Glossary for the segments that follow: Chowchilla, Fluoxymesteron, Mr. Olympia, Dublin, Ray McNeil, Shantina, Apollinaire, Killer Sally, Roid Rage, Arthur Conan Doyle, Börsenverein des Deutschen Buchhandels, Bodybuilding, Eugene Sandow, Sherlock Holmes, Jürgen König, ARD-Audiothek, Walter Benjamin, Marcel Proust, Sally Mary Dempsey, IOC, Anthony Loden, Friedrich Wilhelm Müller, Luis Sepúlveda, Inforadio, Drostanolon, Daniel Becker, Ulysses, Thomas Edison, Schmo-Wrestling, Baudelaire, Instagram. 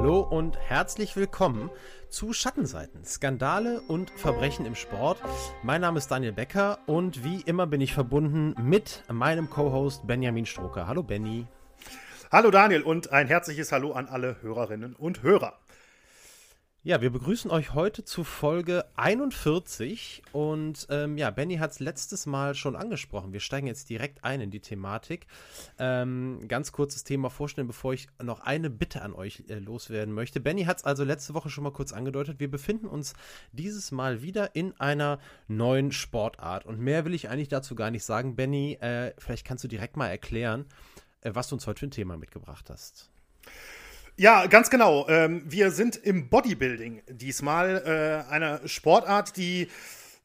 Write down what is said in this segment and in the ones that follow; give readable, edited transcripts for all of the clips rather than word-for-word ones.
Hallo und herzlich willkommen zu Schattenseiten, Skandale und Verbrechen im Sport. Mein Name ist Daniel Becker und wie immer bin ich verbunden mit meinem Co-Host Benjamin Strocker. Hallo Benny. Hallo Daniel und ein herzliches Hallo an alle Hörerinnen und Hörer. Ja, wir begrüßen euch heute zu Folge 41 und Benny hat es letztes Mal schon angesprochen. Wir steigen jetzt direkt ein in die Thematik. Ganz kurzes Thema vorstellen, bevor ich noch eine Bitte an euch loswerden möchte. Benny hat es also letzte Woche schon mal kurz angedeutet. Wir befinden uns dieses Mal wieder in einer neuen Sportart und mehr will ich eigentlich dazu gar nicht sagen. Benny, vielleicht kannst du direkt mal erklären, was du uns heute für ein Thema mitgebracht hast. Ja, ganz genau. Wir sind im Bodybuilding diesmal. Einer Sportart, die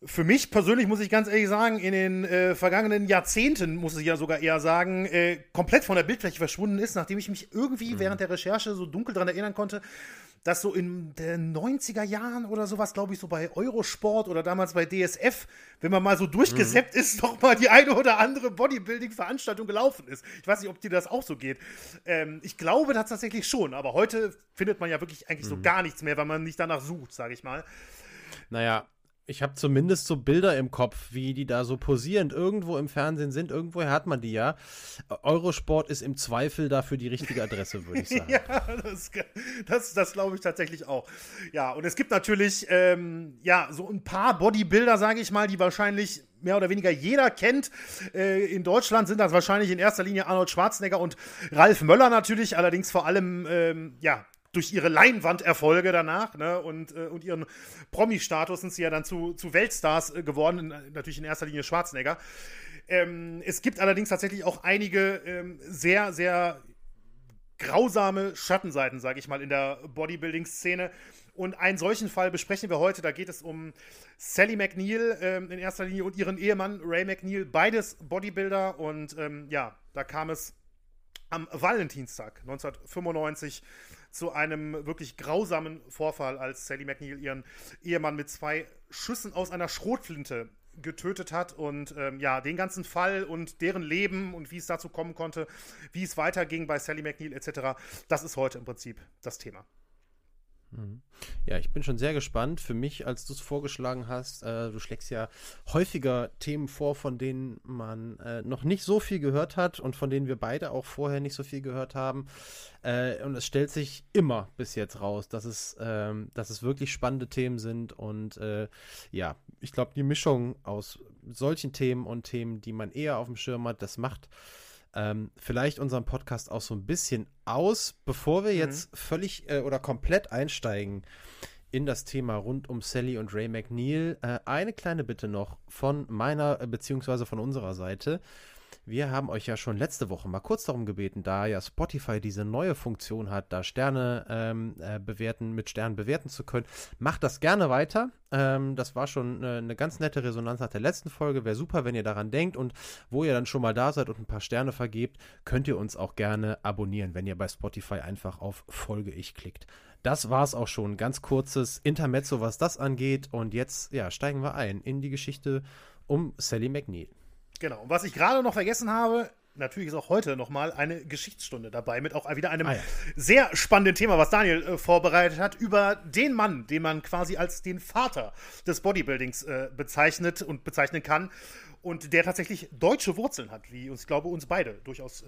für mich persönlich, muss ich ganz ehrlich sagen, in den vergangenen Jahrzehnten, muss ich ja sogar eher sagen, komplett von der Bildfläche verschwunden ist, nachdem ich mich irgendwie während der Recherche so dunkel daran erinnern konnte, dass so in den 90er Jahren oder sowas, glaube ich, so bei Eurosport oder damals bei DSF, wenn man mal so durchgesäppt ist, noch mal die eine oder andere Bodybuilding-Veranstaltung gelaufen ist. Ich weiß nicht, ob dir das auch so geht. Ich glaube das tatsächlich schon, aber heute findet man ja wirklich eigentlich so gar nichts mehr, weil man nicht danach sucht, sage ich mal. Naja, ich habe zumindest so Bilder im Kopf, wie die da so posierend irgendwo im Fernsehen sind. Irgendwoher hat man die ja. Eurosport ist im Zweifel dafür die richtige Adresse, würde ich sagen. Ja, das glaube ich tatsächlich auch. Ja, und es gibt natürlich so ein paar Bodybuilder, sage ich mal, die wahrscheinlich mehr oder weniger jeder kennt. In Deutschland sind das wahrscheinlich in erster Linie Arnold Schwarzenegger und Ralf Möller natürlich. Allerdings vor allem, durch ihre Leinwanderfolge danach, ne, und ihren Promi-Status sind sie ja dann zu Weltstars geworden, natürlich in erster Linie Schwarzenegger. Es gibt allerdings tatsächlich auch einige sehr, sehr grausame Schattenseiten, sage ich mal, in der Bodybuilding-Szene. Und einen solchen Fall besprechen wir heute. Da geht es um Sally McNeil in erster Linie und ihren Ehemann Ray McNeil, beides Bodybuilder. Und da kam es am Valentinstag 1995 zu einem wirklich grausamen Vorfall, als Sally McNeil ihren Ehemann mit 2 Schüssen aus einer Schrotflinte getötet hat. Und den ganzen Fall und deren Leben und wie es dazu kommen konnte, wie es weiterging bei Sally McNeil etc., das ist heute im Prinzip das Thema. Ja, ich bin schon sehr gespannt. Für mich, als du es vorgeschlagen hast, du schlägst ja häufiger Themen vor, von denen man noch nicht so viel gehört hat und von denen wir beide auch vorher nicht so viel gehört haben. Und es stellt sich immer bis jetzt raus, dass es wirklich spannende Themen sind. Und ich glaube, die Mischung aus solchen Themen und Themen, die man eher auf dem Schirm hat, das macht vielleicht unseren Podcast auch so ein bisschen aus, bevor wir jetzt völlig oder komplett einsteigen in das Thema rund um Sally und Ray McNeil. Eine kleine Bitte noch von meiner bzw. von unserer Seite. Wir haben euch ja schon letzte Woche mal kurz darum gebeten, da ja Spotify diese neue Funktion hat, da Sterne mit Sternen bewerten zu können. Macht das gerne weiter. Das war schon eine ganz nette Resonanz nach der letzten Folge. Wäre super, wenn ihr daran denkt. Und wo ihr dann schon mal da seid und ein paar Sterne vergebt, könnt ihr uns auch gerne abonnieren, wenn ihr bei Spotify einfach auf Folge ich klickt. Das war's auch schon. Ganz kurzes Intermezzo, was das angeht. Und jetzt steigen wir ein in die Geschichte um Sally McNeil. Genau, und was ich gerade noch vergessen habe, natürlich ist auch heute nochmal eine Geschichtsstunde dabei, mit auch wieder einem sehr spannenden Thema, was Daniel vorbereitet hat, über den Mann, den man quasi als den Vater des Bodybuildings bezeichnet und bezeichnen kann und der tatsächlich deutsche Wurzeln hat, wie uns, ich glaube, uns beide durchaus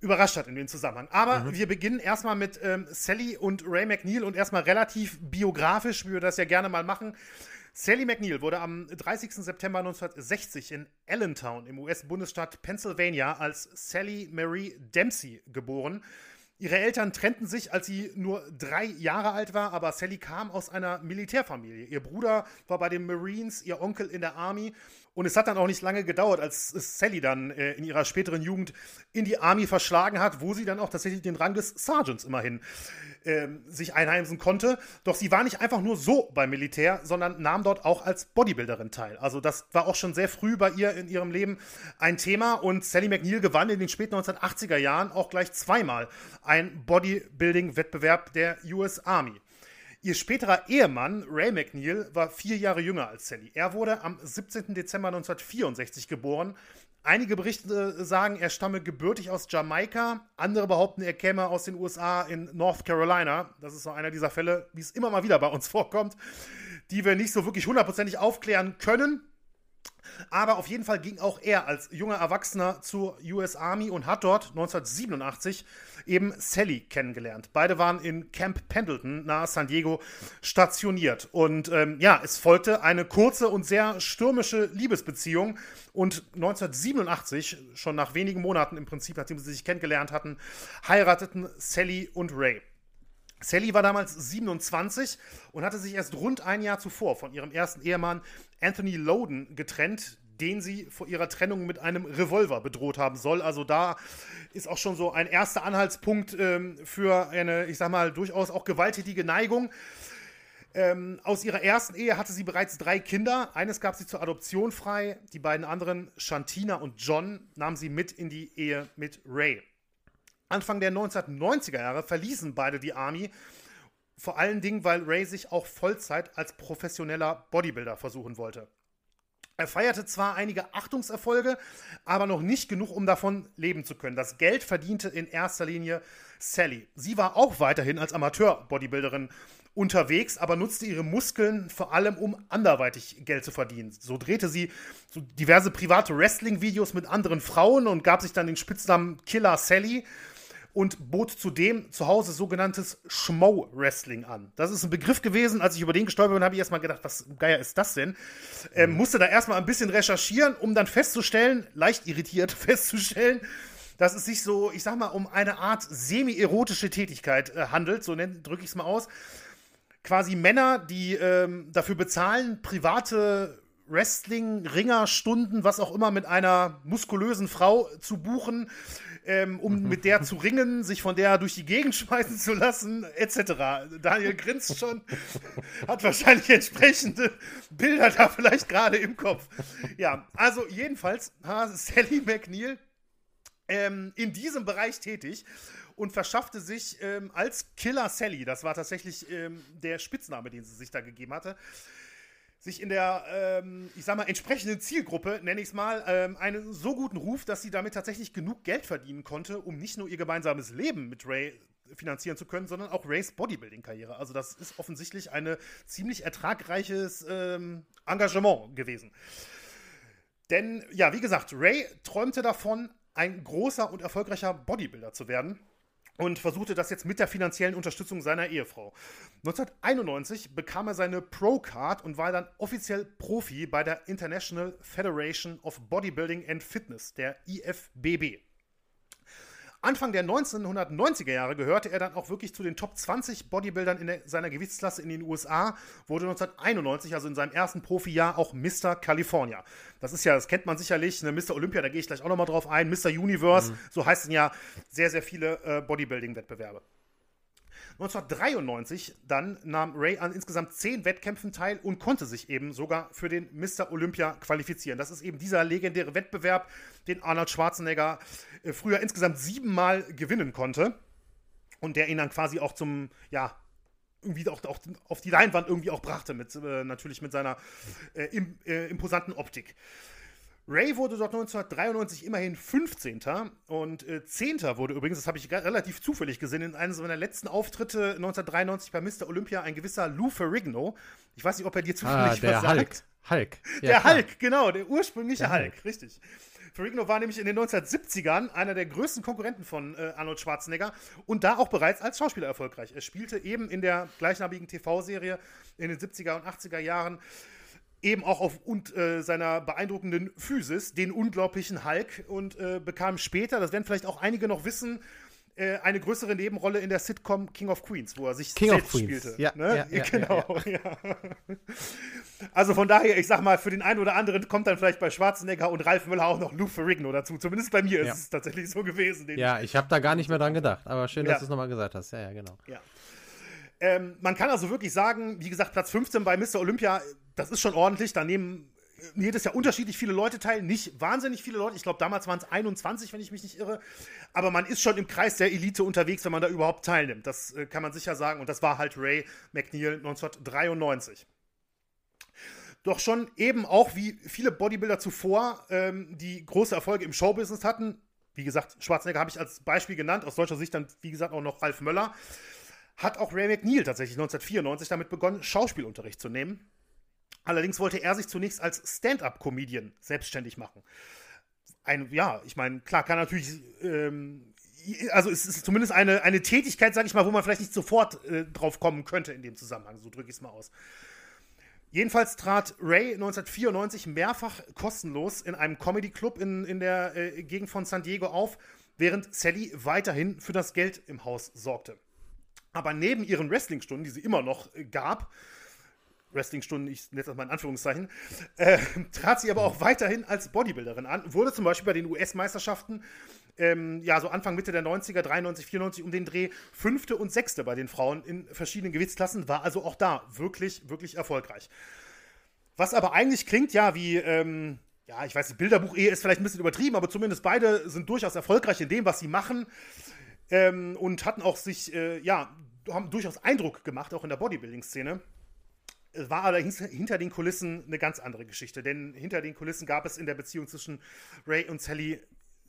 überrascht hat in dem Zusammenhang. Aber wir beginnen erstmal mit Sally und Ray McNeil und erstmal relativ biografisch, wie wir das ja gerne mal machen. Sally McNeil wurde am 30. September 1960 in Allentown im US-Bundesstaat Pennsylvania als Sally Mary Dempsey geboren. Ihre Eltern trennten sich, als sie nur 3 Jahre alt war, aber Sally kam aus einer Militärfamilie. Ihr Bruder war bei den Marines, ihr Onkel in der Army. Und es hat dann auch nicht lange gedauert, als Sally dann in ihrer späteren Jugend in die Army verschlagen hat, wo sie dann auch tatsächlich den Rang des Sergeants immerhin sich einheimsen konnte. Doch sie war nicht einfach nur so beim Militär, sondern nahm dort auch als Bodybuilderin teil. Also das war auch schon sehr früh bei ihr in ihrem Leben ein Thema. Und Sally McNeil gewann in den späten 1980er Jahren auch gleich zweimal ein Bodybuilding-Wettbewerb der US Army. Ihr späterer Ehemann, Ray McNeil, war 4 Jahre jünger als Sally. Er wurde am 17. Dezember 1964 geboren, Einige Berichte sagen, er stamme gebürtig aus Jamaika. Andere behaupten, er käme aus den USA in North Carolina. Das ist so einer dieser Fälle, wie es immer mal wieder bei uns vorkommt, die wir nicht so wirklich hundertprozentig aufklären können. Aber auf jeden Fall ging auch er als junger Erwachsener zur US Army und hat dort 1987 eben Sally kennengelernt. Beide waren in Camp Pendleton nahe San Diego stationiert. Und es folgte eine kurze und sehr stürmische Liebesbeziehung. Und 1987, schon nach wenigen Monaten im Prinzip, nachdem sie sich kennengelernt hatten, heirateten Sally und Ray. Sally war damals 27 und hatte sich erst rund ein Jahr zuvor von ihrem ersten Ehemann Anthony Loden getrennt, den sie vor ihrer Trennung mit einem Revolver bedroht haben soll. Also da ist auch schon so ein erster Anhaltspunkt für eine, ich sag mal, durchaus auch gewalttätige Neigung. Aus ihrer ersten Ehe hatte sie bereits 3 Kinder. Eines gab sie zur Adoption frei. Die beiden anderen, Shantina und John, nahm sie mit in die Ehe mit Ray. Anfang der 1990er Jahre verließen beide die Army, vor allen Dingen, weil Ray sich auch Vollzeit als professioneller Bodybuilder versuchen wollte. Er feierte zwar einige Achtungserfolge, aber noch nicht genug, um davon leben zu können. Das Geld verdiente in erster Linie Sally. Sie war auch weiterhin als Amateur-Bodybuilderin unterwegs, aber nutzte ihre Muskeln vor allem, um anderweitig Geld zu verdienen. So drehte sie so diverse private Wrestling-Videos mit anderen Frauen und gab sich dann den Spitznamen Killer Sally und bot zudem zu Hause sogenanntes Schmo-Wrestling an. Das ist ein Begriff gewesen, als ich über den gestolpert bin, habe ich erstmal gedacht, was Geier ist das denn? Musste da erstmal ein bisschen recherchieren, um dann festzustellen, leicht irritiert festzustellen, dass es sich so, ich sag mal, um eine Art semi-erotische Tätigkeit handelt, so drücke ich es mal aus. Quasi Männer, die dafür bezahlen, private Wrestling, Ringerstunden, was auch immer, mit einer muskulösen Frau zu buchen, um mit der zu ringen, sich von der durch die Gegend schmeißen zu lassen, etc. Daniel grinst schon, hat wahrscheinlich entsprechende Bilder da vielleicht gerade im Kopf. Ja, also jedenfalls Sally McNeil in diesem Bereich tätig und verschaffte sich als Killer Sally, das war tatsächlich der Spitzname, den sie sich da gegeben hatte, sich in der, entsprechenden Zielgruppe, nenne ich es mal, einen so guten Ruf, dass sie damit tatsächlich genug Geld verdienen konnte, um nicht nur ihr gemeinsames Leben mit Ray finanzieren zu können, sondern auch Rays Bodybuilding-Karriere. Also das ist offensichtlich ein ziemlich ertragreiches Engagement gewesen. Denn, ja, wie gesagt, Ray träumte davon, ein großer und erfolgreicher Bodybuilder zu werden. Und versuchte das jetzt mit der finanziellen Unterstützung seiner Ehefrau. 1991 bekam er seine Pro-Card und war dann offiziell Profi bei der International Federation of Bodybuilding and Fitness, der IFBB. Anfang der 1990er Jahre gehörte er dann auch wirklich zu den Top 20 Bodybuildern in seiner Gewichtsklasse in den USA, wurde 1991, also in seinem ersten Profijahr, auch Mr. California. Das ist ja, das kennt man sicherlich, ne, Mr. Olympia, da gehe ich gleich auch nochmal drauf ein, Mr. Universe, so heißen ja sehr, sehr viele Bodybuilding-Wettbewerbe. 1993 dann nahm Ray an insgesamt 10 Wettkämpfen teil und konnte sich eben sogar für den Mr. Olympia qualifizieren. Das ist eben dieser legendäre Wettbewerb, den Arnold Schwarzenegger früher insgesamt 7-mal gewinnen konnte und der ihn dann quasi auch zum, ja, irgendwie auch auf die Leinwand irgendwie auch brachte, mit natürlich mit seiner imposanten Optik. Ray wurde dort 1993 immerhin 15. Und 10. wurde übrigens, das habe ich relativ zufällig gesehen, in einem seiner letzten Auftritte 1993 bei Mr. Olympia ein gewisser Lou Ferrigno. Ich weiß nicht, ob er dir zufällig was sagt. Hulk. Ja, der klar. Hulk, genau, der ursprüngliche der Hulk, richtig. Ferrigno war nämlich in den 1970ern einer der größten Konkurrenten von Arnold Schwarzenegger und da auch bereits als Schauspieler erfolgreich. Er spielte eben in der gleichnamigen TV-Serie in den 70er und 80er Jahren eben auch aufgrund seiner beeindruckenden Physis, den unglaublichen Hulk, und bekam später, das werden vielleicht auch einige noch wissen, eine größere Nebenrolle in der Sitcom King of Queens, wo er sich selbst spielte. Ja, ne? Ja, genau. Ja. Also von daher, ich sag mal, für den einen oder anderen kommt dann vielleicht bei Schwarzenegger und Ralf Möller auch noch Lou Ferrigno dazu. Zumindest bei mir ist es tatsächlich so gewesen. Ja, ich habe da gar nicht mehr dran gedacht, aber schön, dass du es nochmal gesagt hast. Ja, ja, genau. Ja. Man kann also wirklich sagen, wie gesagt, Platz 15 bei Mr. Olympia, das ist schon ordentlich. Da nehmen jedes Jahr unterschiedlich viele Leute teil. Nicht wahnsinnig viele Leute. Ich glaube, damals waren es 21, wenn ich mich nicht irre. Aber man ist schon im Kreis der Elite unterwegs, wenn man da überhaupt teilnimmt. Das kann man sicher sagen. Und das war halt Ray McNeil 1993. doch schon eben auch wie viele Bodybuilder zuvor, die große Erfolge im Showbusiness hatten. Wie gesagt, Schwarzenegger habe ich als Beispiel genannt, aus deutscher Sicht dann, wie gesagt, auch noch Ralf Möller. Hat auch Ray McNeil tatsächlich 1994 damit begonnen, Schauspielunterricht zu nehmen. Allerdings wollte er sich zunächst als Stand-up-Comedian selbstständig machen. Ja, ich meine, klar, kann natürlich, also es ist zumindest eine Tätigkeit, sage ich mal, wo man vielleicht nicht sofort drauf kommen könnte in dem Zusammenhang, so drücke ich es mal aus. Jedenfalls trat Ray 1994 mehrfach kostenlos in einem Comedy-Club in der Gegend von San Diego auf, während Sally weiterhin für das Geld im Haus sorgte. Aber neben ihren Wrestling-Stunden, die sie immer noch gab, Wrestling-Stunden, ich nenne das mal in Anführungszeichen, trat sie aber auch weiterhin als Bodybuilderin an, wurde zum Beispiel bei den US-Meisterschaften, ja, so Anfang, Mitte der 90er, 93, 94 um den Dreh, 5. und 6. bei den Frauen in verschiedenen Gewichtsklassen, war also auch da wirklich, wirklich erfolgreich. Was aber eigentlich klingt, ja, wie, ja, ich weiß, Bilderbuch-Ehe ist vielleicht ein bisschen übertrieben, aber zumindest beide sind durchaus erfolgreich in dem, was sie machen, und hatten auch sich, ja, haben durchaus Eindruck gemacht, auch in der Bodybuilding-Szene. Es war allerdings hinter den Kulissen eine ganz andere Geschichte, denn hinter den Kulissen gab es in der Beziehung zwischen Ray und Sally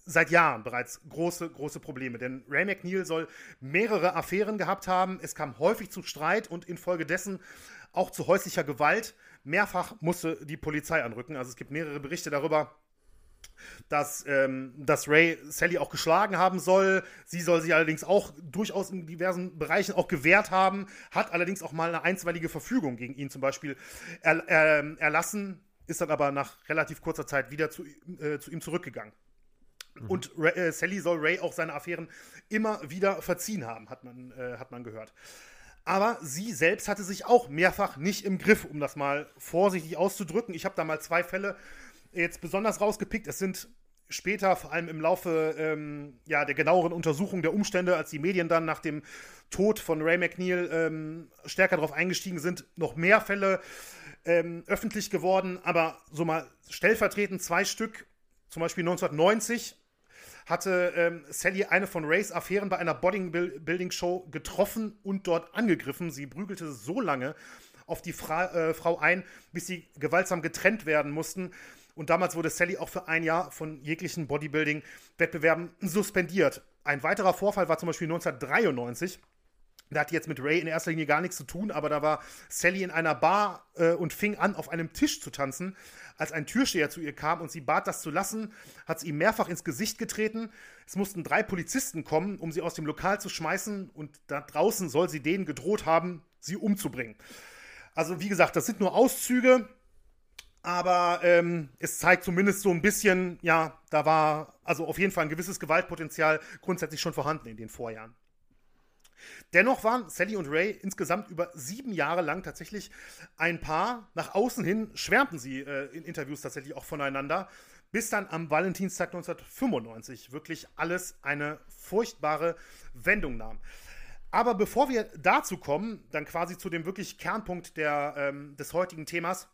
seit Jahren bereits große, große Probleme, denn Ray McNeil soll mehrere Affären gehabt haben, es kam häufig zu Streit und infolgedessen auch zu häuslicher Gewalt. Mehrfach musste die Polizei anrücken, also es gibt mehrere Berichte darüber, dass Ray Sally auch geschlagen haben soll. Sie soll sich allerdings auch durchaus in diversen Bereichen auch gewehrt haben, hat allerdings auch mal eine einstweilige Verfügung gegen ihn zum Beispiel erlassen, ist dann aber nach relativ kurzer Zeit wieder zu ihm zurückgegangen. Mhm. Und Sally soll Ray auch seine Affären immer wieder verziehen haben, hat man gehört. Aber sie selbst hatte sich auch mehrfach nicht im Griff, um das mal vorsichtig auszudrücken. Ich habe da mal 2 Fälle jetzt besonders rausgepickt. Es sind später, vor allem im Laufe der genaueren Untersuchung der Umstände, als die Medien dann nach dem Tod von Ray McNeil stärker darauf eingestiegen sind, noch mehr Fälle öffentlich geworden. Aber so mal stellvertretend 2 Stück, zum Beispiel 1990 hatte Sally eine von Rays Affären bei einer Bodybuilding-Show getroffen und dort angegriffen. Sie prügelte so lange auf die Frau ein, bis sie gewaltsam getrennt werden mussten. Und damals wurde Sally auch für ein Jahr von jeglichen Bodybuilding-Wettbewerben suspendiert. Ein weiterer Vorfall war zum Beispiel 1993. Der hatte jetzt mit Ray in erster Linie gar nichts zu tun, aber da war Sally in einer Bar und fing an, auf einem Tisch zu tanzen. Als ein Türsteher zu ihr kam und sie bat, das zu lassen, hat sie ihm mehrfach ins Gesicht getreten. Es mussten 3 Polizisten kommen, um sie aus dem Lokal zu schmeißen. Und da draußen soll sie denen gedroht haben, sie umzubringen. Also wie gesagt, das sind nur Auszüge. Aber es zeigt zumindest so ein bisschen, ja, da war also auf jeden Fall ein gewisses Gewaltpotenzial grundsätzlich schon vorhanden in den Vorjahren. Dennoch waren Sally und Ray insgesamt über 7 Jahre lang tatsächlich ein Paar. Nach außen hin schwärmten sie in Interviews tatsächlich auch voneinander, bis dann am Valentinstag 1995 wirklich alles eine furchtbare Wendung nahm. Aber bevor wir dazu kommen, dann quasi zu dem wirklich Kernpunkt des heutigen Themas,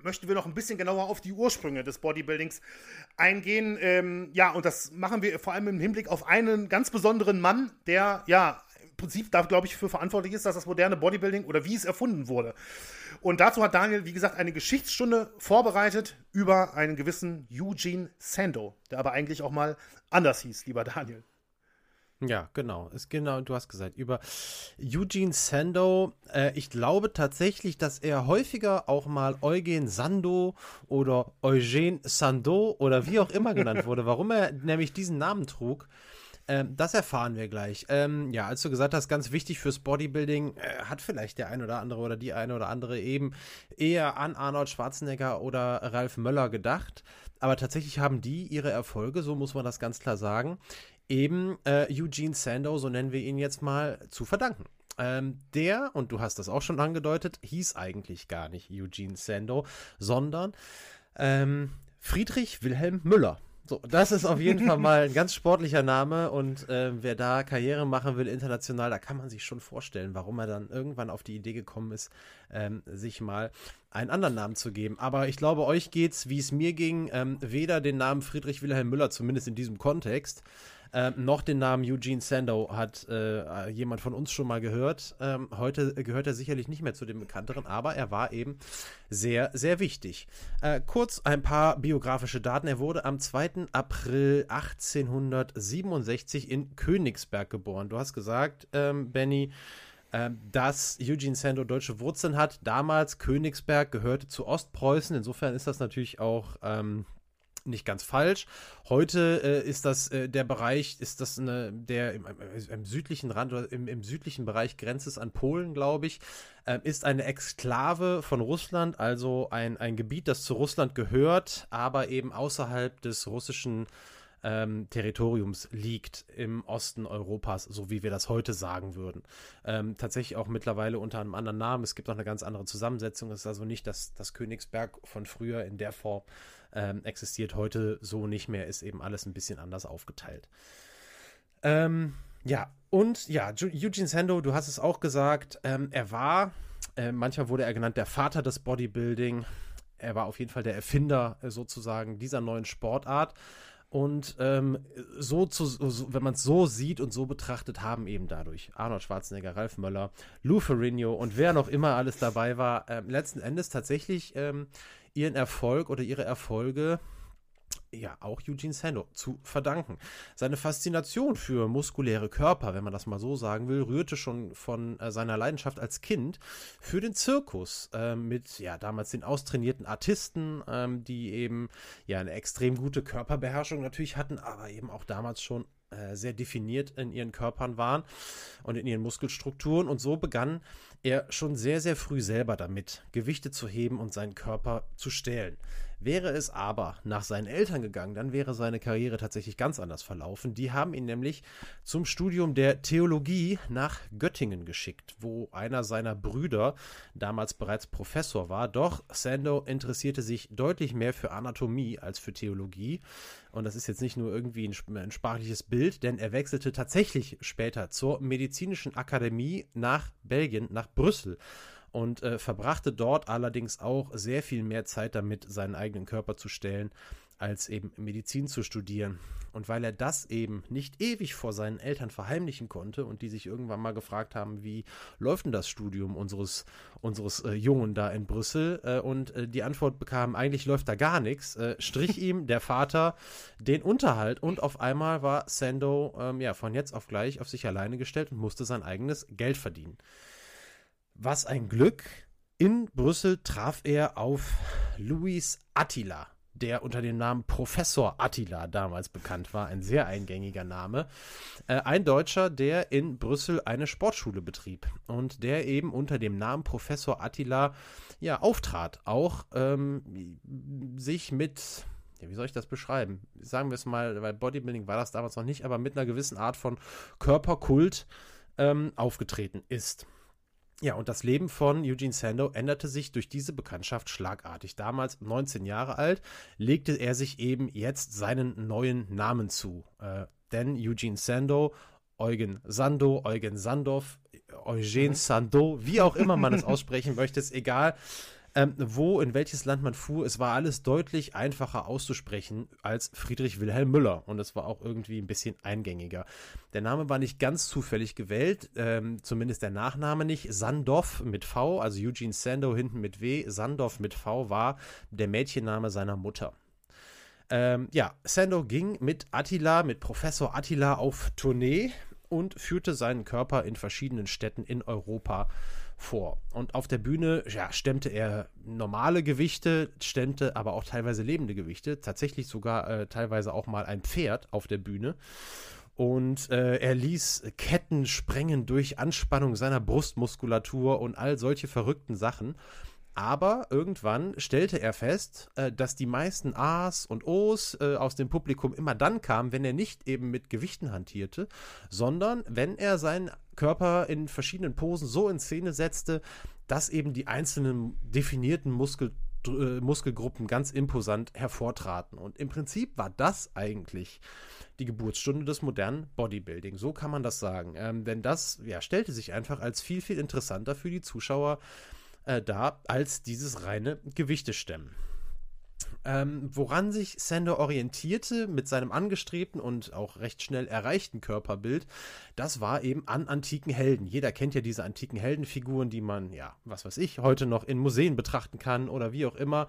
möchten wir noch ein bisschen genauer auf die Ursprünge des Bodybuildings eingehen. Ja, und das machen wir vor allem im Hinblick auf einen ganz besonderen Mann, der, ja, im Prinzip da, glaube ich, für verantwortlich ist, dass das moderne Bodybuilding oder wie es erfunden wurde. Und dazu hat Daniel, wie gesagt, eine Geschichtsstunde vorbereitet über einen gewissen Eugene Sandow, der aber eigentlich auch mal anders hieß, lieber Daniel. Ja, genau. Du hast gesagt, über Eugene Sandow. Ich glaube tatsächlich, dass er häufiger auch mal Eugen Sandow oder Eugene Sandow oder wie auch immer genannt wurde. Warum er nämlich diesen Namen trug, das erfahren wir gleich. Ja, als du gesagt hast, ganz wichtig fürs Bodybuilding, hat vielleicht der ein oder andere oder die eine oder andere eben eher an Arnold Schwarzenegger oder Ralf Möller gedacht. Aber tatsächlich haben die ihre Erfolge, so muss man das ganz klar sagen, eben Eugene Sandow, so nennen wir ihn jetzt mal, zu verdanken. Der, und du hast das auch schon angedeutet, hieß eigentlich gar nicht Eugene Sandow, sondern Friedrich Wilhelm Müller. So, das ist auf jeden Fall mal ein ganz sportlicher Name und wer da Karriere machen will international, da kann man sich schon vorstellen, warum er dann irgendwann auf die Idee gekommen ist, sich mal einen anderen Namen zu geben. Aber ich glaube, euch geht's, wie es mir ging, weder den Namen Friedrich Wilhelm Müller, zumindest in diesem Kontext, Noch den Namen Eugene Sandow hat jemand von uns schon mal gehört. Heute gehört er sicherlich nicht mehr zu den bekannteren, aber er war eben sehr, sehr wichtig. Kurz ein paar biografische Daten. Er wurde am 2. April 1867 in Königsberg geboren. Du hast gesagt, Benny, dass Eugene Sandow deutsche Wurzeln hat. Damals Königsberg gehörte zu Ostpreußen. Insofern ist das natürlich auch nicht ganz falsch. Heute ist das der Bereich, ist das der im südlichen Rand oder im südlichen Bereich grenzt es an Polen, glaube ich, ist eine Exklave von Russland, also ein Gebiet, das zu Russland gehört, aber eben außerhalb des russischen Territoriums liegt, im Osten Europas, so wie wir das heute sagen würden. Tatsächlich auch mittlerweile unter einem anderen Namen. Es gibt noch eine ganz andere Zusammensetzung. Es ist also nicht, dass das Königsberg von früher in der Form existiert, heute so nicht mehr, ist eben alles ein bisschen anders aufgeteilt. Ja, und ja, Eugene Sandow, du hast es auch gesagt, er war, manchmal wurde er genannt, der Vater des Bodybuilding. Er war auf jeden Fall der Erfinder sozusagen dieser neuen Sportart. Und wenn man es so sieht und so betrachtet, haben eben dadurch Arnold Schwarzenegger, Ralf Möller, Lou Ferrigno und wer noch immer alles dabei war, letzten Endes tatsächlich ihren Erfolg oder ihre Erfolge ja auch Eugene Sandow zu verdanken. Seine Faszination für muskuläre Körper, wenn man das mal so sagen will, rührte schon von seiner Leidenschaft als Kind für den Zirkus mit ja damals den austrainierten Artisten, die eben ja eine extrem gute Körperbeherrschung natürlich hatten, aber eben auch damals schon sehr definiert in ihren Körpern waren und in ihren Muskelstrukturen. Und so begann er schon sehr, sehr früh selber damit, Gewichte zu heben und seinen Körper zu stehlen. Wäre es aber nach seinen Eltern gegangen, dann wäre seine Karriere tatsächlich ganz anders verlaufen. Die haben ihn nämlich zum Studium der Theologie nach Göttingen geschickt, wo einer seiner Brüder damals bereits Professor war. Doch Sandow interessierte sich deutlich mehr für Anatomie als für Theologie. Und das ist jetzt nicht nur irgendwie ein sprachliches Bild, denn er wechselte tatsächlich später zur Medizinischen Akademie nach Belgien, nach Brüssel. Und verbrachte dort allerdings auch sehr viel mehr Zeit damit, seinen eigenen Körper zu stellen, als eben Medizin zu studieren. Und weil er das eben nicht ewig vor seinen Eltern verheimlichen konnte und die sich irgendwann mal gefragt haben, wie läuft denn das Studium unseres Jungen da in Brüssel? Und die Antwort bekam, eigentlich läuft da gar nichts, strich ihm der Vater den Unterhalt und auf einmal war Sandow ja, von jetzt auf gleich auf sich alleine gestellt und musste sein eigenes Geld verdienen. Was ein Glück, in Brüssel traf er auf Louis Attila, der unter dem Namen Professor Attila damals bekannt war, ein sehr eingängiger Name. Ein Deutscher, der in Brüssel eine Sportschule betrieb und der eben unter dem Namen Professor Attila ja auftrat, auch sich mit... Ja, wie soll ich das beschreiben? Sagen wir es mal, weil Bodybuilding war das damals noch nicht, aber mit einer gewissen Art von Körperkult aufgetreten ist. Ja, und das Leben von Eugene Sandow änderte sich durch diese Bekanntschaft schlagartig. Damals, 19 Jahre alt, legte er sich eben jetzt seinen neuen Namen zu. Denn Eugene Sandow, Eugen Sandow, Eugen Sandow, Eugene Sandow, wie auch immer man es aussprechen möchte, ist egal, wo, in welches Land man fuhr. Es war alles deutlich einfacher auszusprechen als Friedrich Wilhelm Müller. Und es war auch irgendwie ein bisschen eingängiger. Der Name war nicht ganz zufällig gewählt, zumindest der Nachname nicht. Sandow mit V, also Eugene Sandow hinten mit W, Sandow mit V war der Mädchenname seiner Mutter. Ja, Sandow ging mit Attila, mit Professor Attila auf Tournee und führte seinen Körper in verschiedenen Städten in Europa vor. Und auf der Bühne ja, stemmte er normale Gewichte, stemmte aber auch teilweise lebende Gewichte, tatsächlich sogar teilweise auch mal ein Pferd auf der Bühne. Und er ließ Ketten sprengen durch Anspannung seiner Brustmuskulatur und all solche verrückten Sachen. Aber irgendwann stellte er fest, dass die meisten A's und O's aus dem Publikum immer dann kamen, wenn er nicht eben mit Gewichten hantierte, sondern wenn er seinen Körper in verschiedenen Posen so in Szene setzte, dass eben die einzelnen definierten Muskelgruppen ganz imposant hervortraten. Und im Prinzip war das eigentlich die Geburtsstunde des modernen Bodybuilding. So kann man das sagen. Denn das ja, stellte sich einfach als viel, viel interessanter für die Zuschauer da als dieses reine Gewichtestemmen. Woran sich Sandow orientierte mit seinem angestrebten und auch recht schnell erreichten Körperbild, das war eben an antiken Helden. Jeder kennt ja diese antiken Heldenfiguren, die man, ja, was weiß ich, heute noch in Museen betrachten kann oder wie auch immer.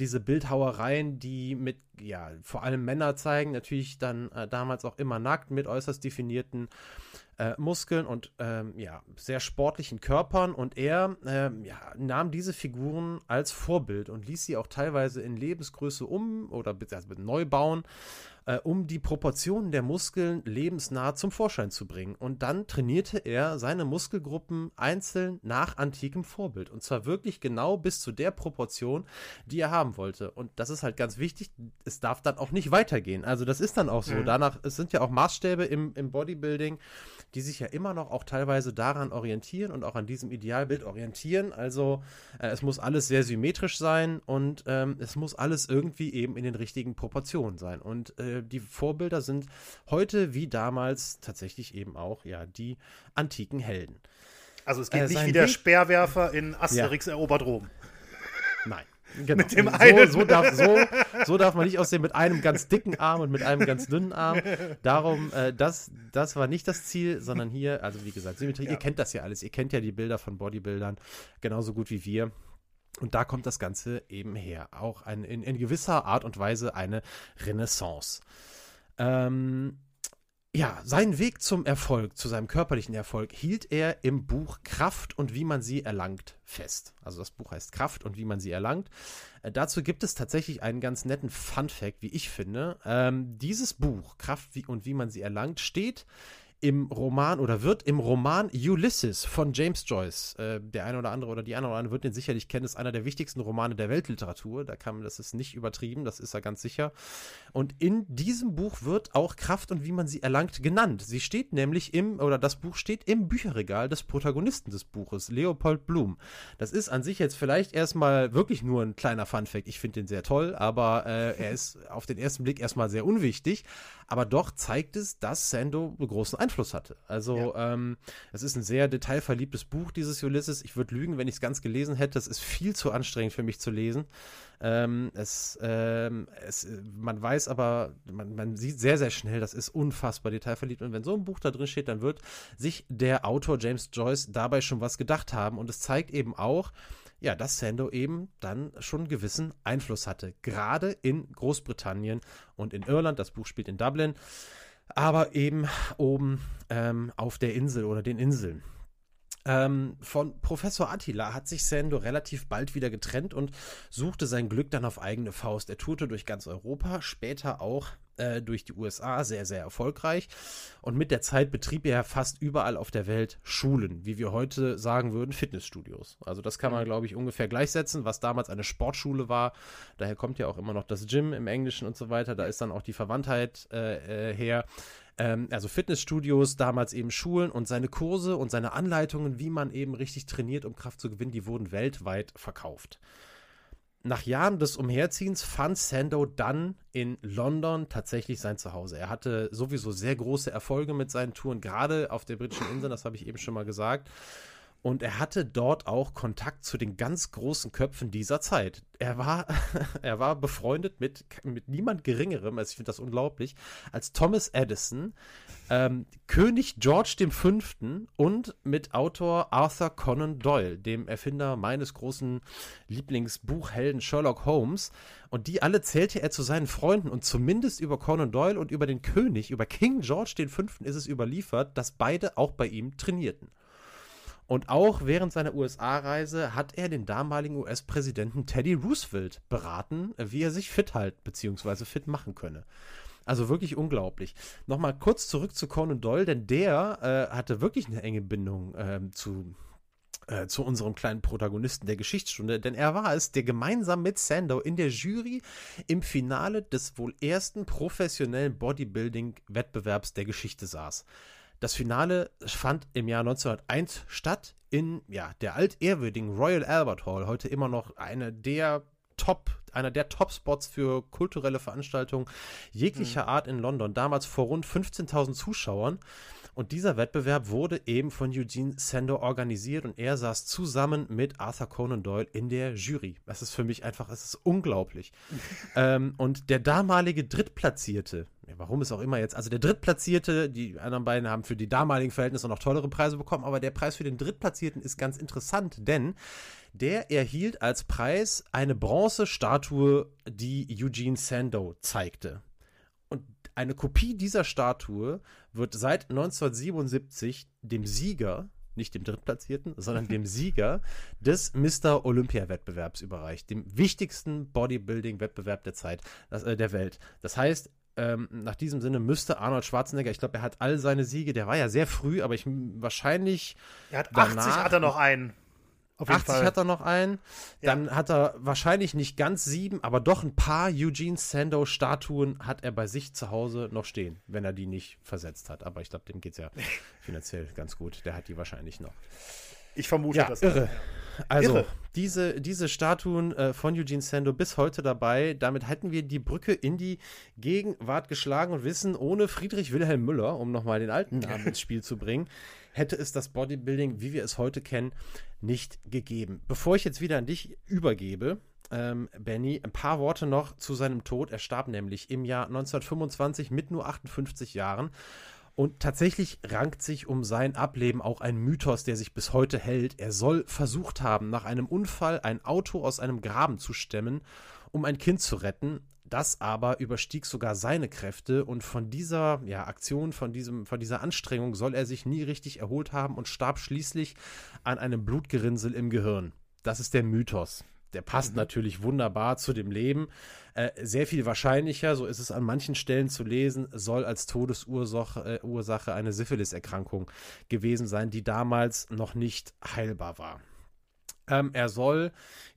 Diese Bildhauereien, die mit, ja, vor allem Männer zeigen, natürlich dann damals auch immer nackt mit äußerst definierten Muskeln und ja, sehr sportlichen Körpern, und er ja, nahm diese Figuren als Vorbild und ließ sie auch teilweise in Lebensgröße um oder neu bauen, um die Proportionen der Muskeln lebensnah zum Vorschein zu bringen. Und dann trainierte er seine Muskelgruppen einzeln nach antikem Vorbild, und zwar wirklich genau bis zu der Proportion, die er haben wollte. Und das ist halt ganz wichtig, es darf dann auch nicht weitergehen. Also das ist dann auch so. Mhm. Danach, es sind ja auch Maßstäbe im Bodybuilding, die sich ja immer noch auch teilweise daran orientieren und auch an diesem Idealbild orientieren. Also es muss alles sehr symmetrisch sein und es muss alles irgendwie eben in den richtigen Proportionen sein. Und die Vorbilder sind heute wie damals tatsächlich eben auch ja die antiken Helden. Also es geht nicht wie der Speerwerfer in Asterix erobert Rom. Nein. Genau. Mit dem einen. So darf man nicht aussehen, mit einem ganz dicken Arm und mit einem ganz dünnen Arm. Darum, das war nicht das Ziel, sondern hier, also wie gesagt, Symmetrie, ja. Ihr kennt das ja alles, ihr kennt ja die Bilder von Bodybuildern genauso gut wie wir. Und da kommt das Ganze eben her. Auch in gewisser Art und Weise eine Renaissance. Ja, seinen Weg zum Erfolg, zu seinem körperlichen Erfolg, hielt er im Buch Kraft und wie man sie erlangt fest. Also das Buch heißt Kraft und wie man sie erlangt. Dazu gibt es tatsächlich einen ganz netten Funfact, wie ich finde. Dieses Buch, Kraft und wie man sie erlangt, steht im Roman oder wird im Roman Ulysses von James Joyce. Der eine oder andere oder die eine oder andere wird den sicherlich kennen, ist einer der wichtigsten Romane der Weltliteratur. Das ist nicht übertrieben, das ist ja ganz sicher. Und in diesem Buch wird auch Kraft und wie man sie erlangt genannt. Sie steht nämlich das Buch steht im Bücherregal des Protagonisten des Buches, Leopold Bloom. Das ist an sich jetzt vielleicht erstmal wirklich nur ein kleiner Funfact. Ich finde den sehr toll, aber er ist auf den ersten Blick erstmal sehr unwichtig. Aber doch zeigt es, dass Sandow einen großen Einfluss hatte. Also ja. Es ist ein sehr detailverliebtes Buch, dieses Ulysses. Ich würde lügen, wenn ich es ganz gelesen hätte. Es ist viel zu anstrengend für mich zu lesen. Man weiß aber, man sieht sehr, sehr schnell, das ist unfassbar detailverliebt. Und wenn so ein Buch da drin steht, dann wird sich der Autor James Joyce dabei schon was gedacht haben. Und es zeigt eben auch, ja, dass Sandow eben dann schon einen gewissen Einfluss hatte. Gerade in Großbritannien und in Irland. Das Buch spielt in Dublin. Aber eben oben auf der Insel oder den Inseln. Von Professor Attila hat sich Sandow relativ bald wieder getrennt und suchte sein Glück dann auf eigene Faust. Er tourte durch ganz Europa, später auch durch die USA, sehr, sehr erfolgreich. Und mit der Zeit betrieb er fast überall auf der Welt Schulen, wie wir heute sagen würden, Fitnessstudios. Also das kann man, glaube ich, ungefähr gleichsetzen, was damals eine Sportschule war. Daher kommt ja auch immer noch das Gym im Englischen und so weiter. Da ist dann auch die Verwandtheit her. Also Fitnessstudios, damals eben Schulen, und seine Kurse und seine Anleitungen, wie man eben richtig trainiert, um Kraft zu gewinnen, die wurden weltweit verkauft. Nach Jahren des Umherziehens fand Sandow dann in London tatsächlich sein Zuhause. Er hatte sowieso sehr große Erfolge mit seinen Touren, gerade auf der britischen Insel, das habe ich eben schon mal gesagt. Und er hatte dort auch Kontakt zu den ganz großen Köpfen dieser Zeit. Er war befreundet mit niemand Geringerem, also ich finde das unglaublich, als Thomas Edison, König George V. und mit Autor Arthur Conan Doyle, dem Erfinder meines großen Lieblingsbuchhelden Sherlock Holmes. Und die alle zählte er zu seinen Freunden, und zumindest über Conan Doyle und über den König, über King George V. ist es überliefert, dass beide auch bei ihm trainierten. Und auch während seiner USA-Reise hat er den damaligen US-Präsidenten Teddy Roosevelt beraten, wie er sich fit halten bzw. fit machen könne. Also wirklich unglaublich. Nochmal kurz zurück zu Conan Doyle, denn der hatte wirklich eine enge Bindung zu unserem kleinen Protagonisten der Geschichtsstunde, denn er war es, der gemeinsam mit Sandow in der Jury im Finale des wohl ersten professionellen Bodybuilding-Wettbewerbs der Geschichte saß. Das Finale fand im Jahr 1901 statt in der altehrwürdigen Royal Albert Hall, heute immer noch einer der Top-Spots für kulturelle Veranstaltungen jeglicher Art in London, damals vor rund 15.000 Zuschauern. Und dieser Wettbewerb wurde eben von Eugene Sandow organisiert und er saß zusammen mit Arthur Conan Doyle in der Jury. Das ist für mich einfach, es ist unglaublich. Und der damalige Drittplatzierte, warum es auch immer jetzt, also der Drittplatzierte, die anderen beiden haben für die damaligen Verhältnisse noch tollere Preise bekommen, aber der Preis für den Drittplatzierten ist ganz interessant, denn der erhielt als Preis eine Bronzestatue, die Eugene Sandow zeigte. Und eine Kopie dieser Statue wird seit 1977 dem Sieger, nicht dem Drittplatzierten, sondern dem Sieger des Mr. Olympia-Wettbewerbs überreicht, dem wichtigsten Bodybuilding-Wettbewerb der Zeit, der Welt. Das heißt, nach diesem Sinne müsste Arnold Schwarzenegger, ich glaube, er hat all seine Siege, der war ja sehr früh, aber wahrscheinlich... Er hat 80, hat er noch einen. Auf jeden 80 Fall. Hat er noch einen, dann ja. Hat er wahrscheinlich nicht ganz 7, aber doch ein paar Eugene Sandow-Statuen hat er bei sich zu Hause noch stehen, wenn er die nicht versetzt hat. Aber ich glaube, dem geht es ja finanziell ganz gut. Der hat die wahrscheinlich noch. Ich vermute ja, das. Irre. Also, irre. Diese Statuen von Eugene Sandow bis heute dabei, damit hätten wir die Brücke in die Gegenwart geschlagen und wissen, ohne Friedrich Wilhelm Müller, um nochmal den alten Namen ins Spiel zu bringen, hätte es das Bodybuilding, wie wir es heute kennen, nicht gegeben. Bevor ich jetzt wieder an dich übergebe, Benny, ein paar Worte noch zu seinem Tod. Er starb nämlich im Jahr 1925 mit nur 58 Jahren. Und tatsächlich rankt sich um sein Ableben auch ein Mythos, der sich bis heute hält. Er soll versucht haben, nach einem Unfall ein Auto aus einem Graben zu stemmen, um ein Kind zu retten. Das aber überstieg sogar seine Kräfte und von dieser Aktion, von dieser Anstrengung soll er sich nie richtig erholt haben und starb schließlich an einem Blutgerinnsel im Gehirn. Das ist der Mythos. Der passt natürlich wunderbar zu dem Leben. Sehr viel wahrscheinlicher, so ist es an manchen Stellen zu lesen, soll als Todesursache eine Syphiliserkrankung gewesen sein, die damals noch nicht heilbar war. Er soll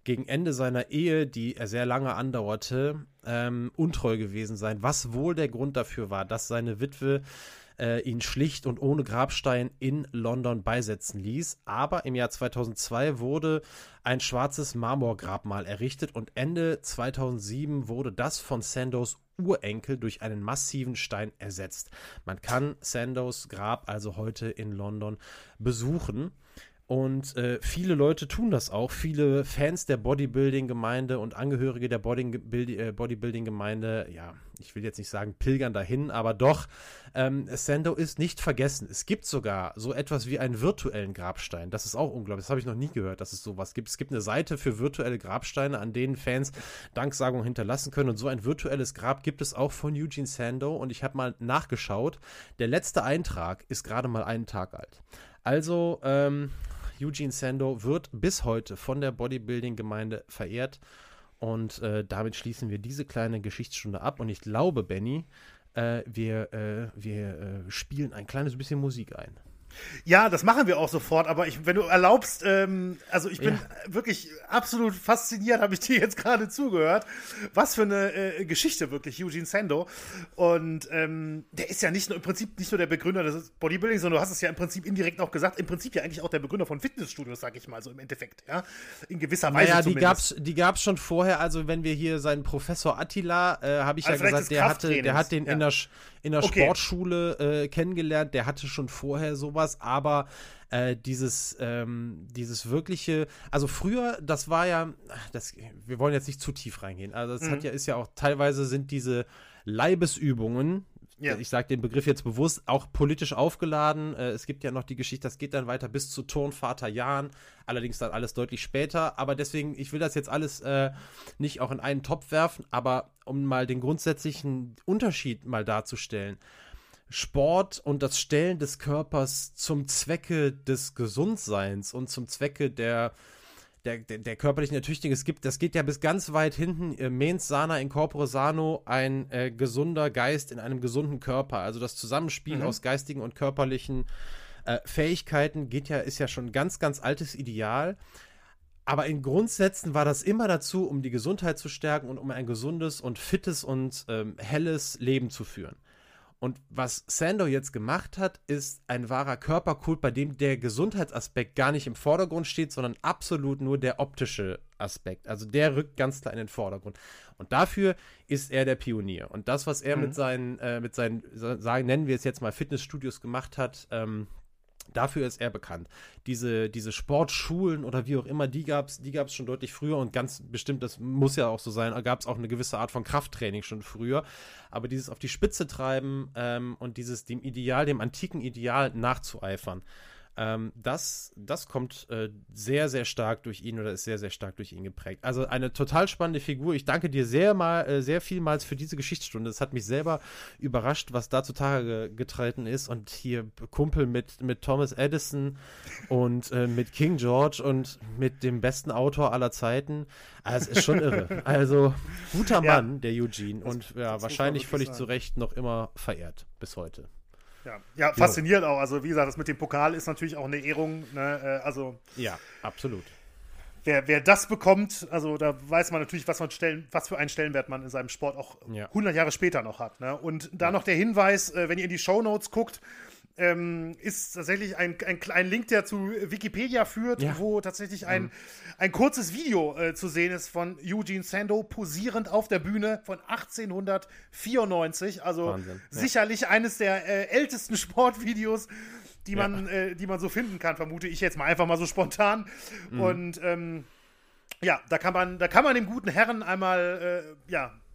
gegen Ende seiner Ehe, die sehr lange andauerte, untreu gewesen sein, was wohl der Grund dafür war, dass seine Witwe ihn schlicht und ohne Grabstein in London beisetzen ließ. Aber im Jahr 2002 wurde ein schwarzes Marmorgrabmal errichtet und Ende 2007 wurde das von Sandows Urenkel durch einen massiven Stein ersetzt. Man kann Sandows Grab also heute in London besuchen. Und viele Leute tun das auch. Viele Fans der Bodybuilding-Gemeinde und Angehörige der Bodybuilding-Gemeinde, ja, ich will jetzt nicht sagen pilgern dahin, aber doch, Sandow ist nicht vergessen. Es gibt sogar so etwas wie einen virtuellen Grabstein. Das ist auch unglaublich. Das habe ich noch nie gehört, dass es sowas gibt. Es gibt eine Seite für virtuelle Grabsteine, an denen Fans Danksagungen hinterlassen können. Und so ein virtuelles Grab gibt es auch von Eugene Sandow. Und ich habe mal nachgeschaut. Der letzte Eintrag ist gerade mal einen Tag alt. Also, Eugene Sandow wird bis heute von der Bodybuilding-Gemeinde verehrt und damit schließen wir diese kleine Geschichtsstunde ab und ich glaube, Benny, wir spielen ein kleines bisschen Musik ein. Ja, das machen wir auch sofort, aber wenn du erlaubst, also ich bin wirklich absolut fasziniert, habe ich dir jetzt gerade zugehört, was für eine Geschichte wirklich, Eugene Sandow, und der ist ja nicht nur, im Prinzip nicht nur der Begründer des Bodybuilding, sondern du hast es ja im Prinzip indirekt auch gesagt, im Prinzip ja eigentlich auch der Begründer von Fitnessstudios, sag ich mal, so im Endeffekt, ja, in gewisser Weise zumindest. Naja, die gab's schon vorher, also wenn wir hier seinen Professor Attila, habe ich also ja gesagt, der hat den in der Sportschule kennengelernt, der hatte schon vorher sowas, aber dieses wirkliche, also früher, das war ja, wir wollen jetzt nicht zu tief reingehen, also das ist ja auch, teilweise sind diese Leibesübungen, ich sage den Begriff jetzt bewusst, auch politisch aufgeladen, es gibt ja noch die Geschichte, das geht dann weiter bis zu Turnvater Jahn, allerdings dann alles deutlich später, aber deswegen, ich will das jetzt alles nicht auch in einen Topf werfen, aber um mal den grundsätzlichen Unterschied mal darzustellen, Sport und das Stellen des Körpers zum Zwecke des Gesundseins und zum Zwecke der körperlichen Ertüchtigung. Das geht ja bis ganz weit hinten. Mens sana in corpore sano, ein gesunder Geist in einem gesunden Körper. Also das Zusammenspiel aus geistigen und körperlichen Fähigkeiten ist ja schon ein ganz, ganz altes Ideal. Aber in Grundsätzen war das immer dazu, um die Gesundheit zu stärken und um ein gesundes und fittes und helles Leben zu führen. Und was Sandow jetzt gemacht hat, ist ein wahrer Körperkult, bei dem der Gesundheitsaspekt gar nicht im Vordergrund steht, sondern absolut nur der optische Aspekt. Also der rückt ganz klar in den Vordergrund. Und dafür ist er der Pionier. Und das, was er mit seinen, nennen wir es jetzt mal Fitnessstudios gemacht hat, dafür ist er bekannt. Diese Sportschulen oder wie auch immer, die gab's schon deutlich früher und ganz bestimmt, das muss ja auch so sein, gab es auch eine gewisse Art von Krafttraining schon früher. Aber dieses auf die Spitze treiben und dieses dem antiken Ideal nachzueifern, das kommt sehr, sehr stark durch ihn oder ist sehr, sehr stark durch ihn geprägt. Also eine total spannende Figur. Ich danke dir sehr vielmals für diese Geschichtsstunde. Es hat mich selber überrascht, was da zutage getreten ist. Und hier Kumpel mit Thomas Edison und mit King George und mit dem besten Autor aller Zeiten. Also, es ist schon irre. Also guter Mann, der Eugene. Und ja, wahrscheinlich völlig zu Recht noch immer verehrt bis heute. Ja, faszinierend auch. Also wie gesagt, das mit dem Pokal ist natürlich auch eine Ehrung. Ne? Also ja, absolut. Wer das bekommt, also da weiß man natürlich, was für einen Stellenwert man in seinem Sport auch 100 Jahre später noch hat. Ne? Und da noch der Hinweis, wenn ihr in die Shownotes guckt, ist tatsächlich ein Link, der zu Wikipedia führt, wo tatsächlich ein kurzes Video zu sehen ist von Eugene Sandow posierend auf der Bühne von 1894. Also Wahnsinn. Sicherlich eines der ältesten Sportvideos, die man so finden kann, vermute ich jetzt mal einfach mal so spontan. Mhm. Und da kann man dem guten Herrn einmal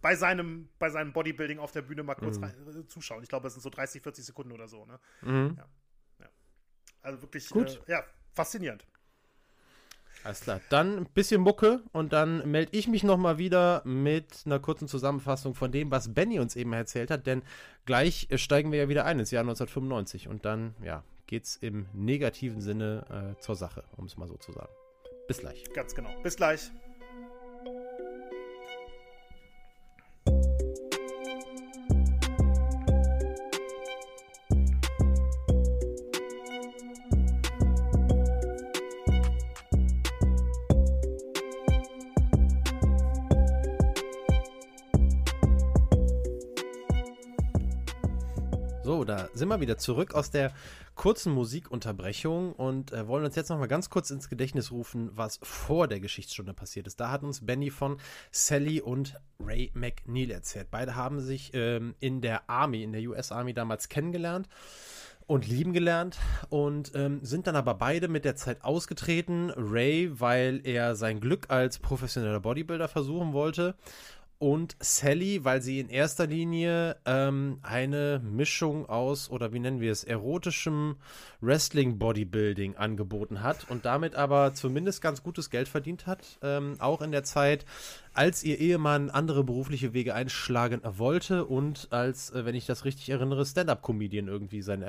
bei seinem Bodybuilding auf der Bühne mal kurz zuschauen. Ich glaube, es sind so 30, 40 Sekunden oder so. Ne? Mhm. Ja. Also wirklich faszinierend. Alles klar. Dann ein bisschen Mucke und dann melde ich mich nochmal wieder mit einer kurzen Zusammenfassung von dem, was Benny uns eben erzählt hat, denn gleich steigen wir ja wieder ein ins Jahr 1995 und dann geht's im negativen Sinne zur Sache, um es mal so zu sagen. Bis gleich. Ganz genau. Bis gleich. So, da sind wir wieder zurück aus der kurzen Musikunterbrechung und wollen uns jetzt noch mal ganz kurz ins Gedächtnis rufen, was vor der Geschichtsstunde passiert ist. Da hat uns Benny von Sally und Ray McNeil erzählt. Beide haben sich in der US Army damals kennengelernt und lieben gelernt und sind dann aber beide mit der Zeit ausgetreten. Ray, weil er sein Glück als professioneller Bodybuilder versuchen wollte. Und Sally, weil sie in erster Linie eine Mischung aus, oder wie nennen wir es, erotischem Wrestling-Bodybuilding angeboten hat und damit aber zumindest ganz gutes Geld verdient hat, auch in der Zeit, als ihr Ehemann andere berufliche Wege einschlagen wollte und als, wenn ich das richtig erinnere, Stand-Up-Comedian irgendwie seinen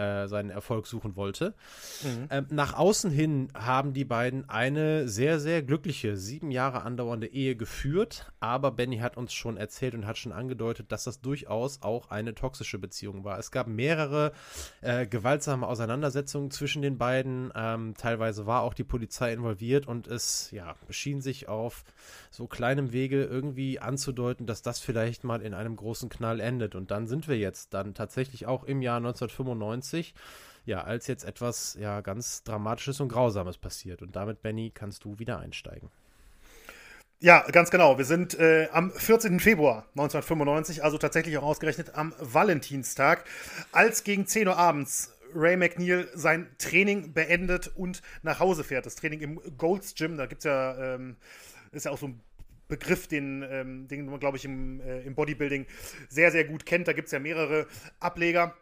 Erfolg suchen wollte. Mhm. Nach außen hin haben die beiden eine sehr, sehr glückliche, 7 Jahre andauernde Ehe geführt, aber Benny hat uns schon erzählt und hat schon angedeutet, dass das durchaus auch eine toxische Beziehung war. Es gab mehrere gewaltsame Auseinandersetzungen zwischen den beiden. Teilweise war auch die Polizei involviert und es schien sich auf so kleinem Wege irgendwie anzudeuten, dass das vielleicht mal in einem großen Knall endet. Und dann sind wir jetzt dann tatsächlich auch im Jahr 1995, als jetzt etwas ganz Dramatisches und Grausames passiert. Und damit, Benny, kannst du wieder einsteigen. Ja, ganz genau. Wir sind am 14. Februar 1995, also tatsächlich auch ausgerechnet am Valentinstag, als gegen 10 Uhr abends Ray McNeil sein Training beendet und nach Hause fährt. Das Training im Gold's Gym, da gibt's ist ja auch so ein Begriff, den man, glaube ich, im Bodybuilding sehr, sehr gut kennt. Da gibt's ja mehrere Ableger.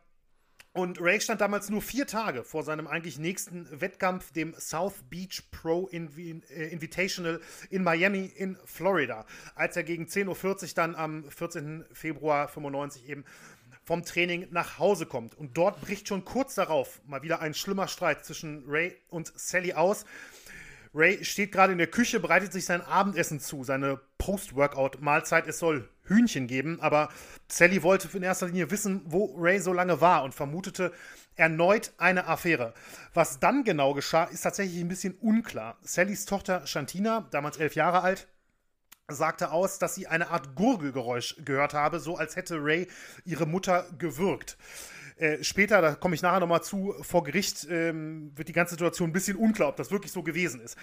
Und Ray stand damals nur 4 Tage vor seinem eigentlich nächsten Wettkampf, dem South Beach Pro Invitational in Miami in Florida, als er gegen 10.40 Uhr dann am 14. Februar 1995 eben vom Training nach Hause kommt. Und dort bricht schon kurz darauf mal wieder ein schlimmer Streit zwischen Ray und Sally aus. Ray steht gerade in der Küche, bereitet sich sein Abendessen zu, seine Post-Workout-Mahlzeit. Es soll Hühnchen geben, aber Sally wollte in erster Linie wissen, wo Ray so lange war und vermutete erneut eine Affäre. Was dann genau geschah, ist tatsächlich ein bisschen unklar. Sallys Tochter Shantina, damals 11 Jahre alt, sagte aus, dass sie eine Art Gurgelgeräusch gehört habe, so als hätte Ray ihre Mutter gewürgt. Später, da komme ich nachher nochmal zu, vor Gericht wird die ganze Situation ein bisschen unklar, ob das wirklich so gewesen ist.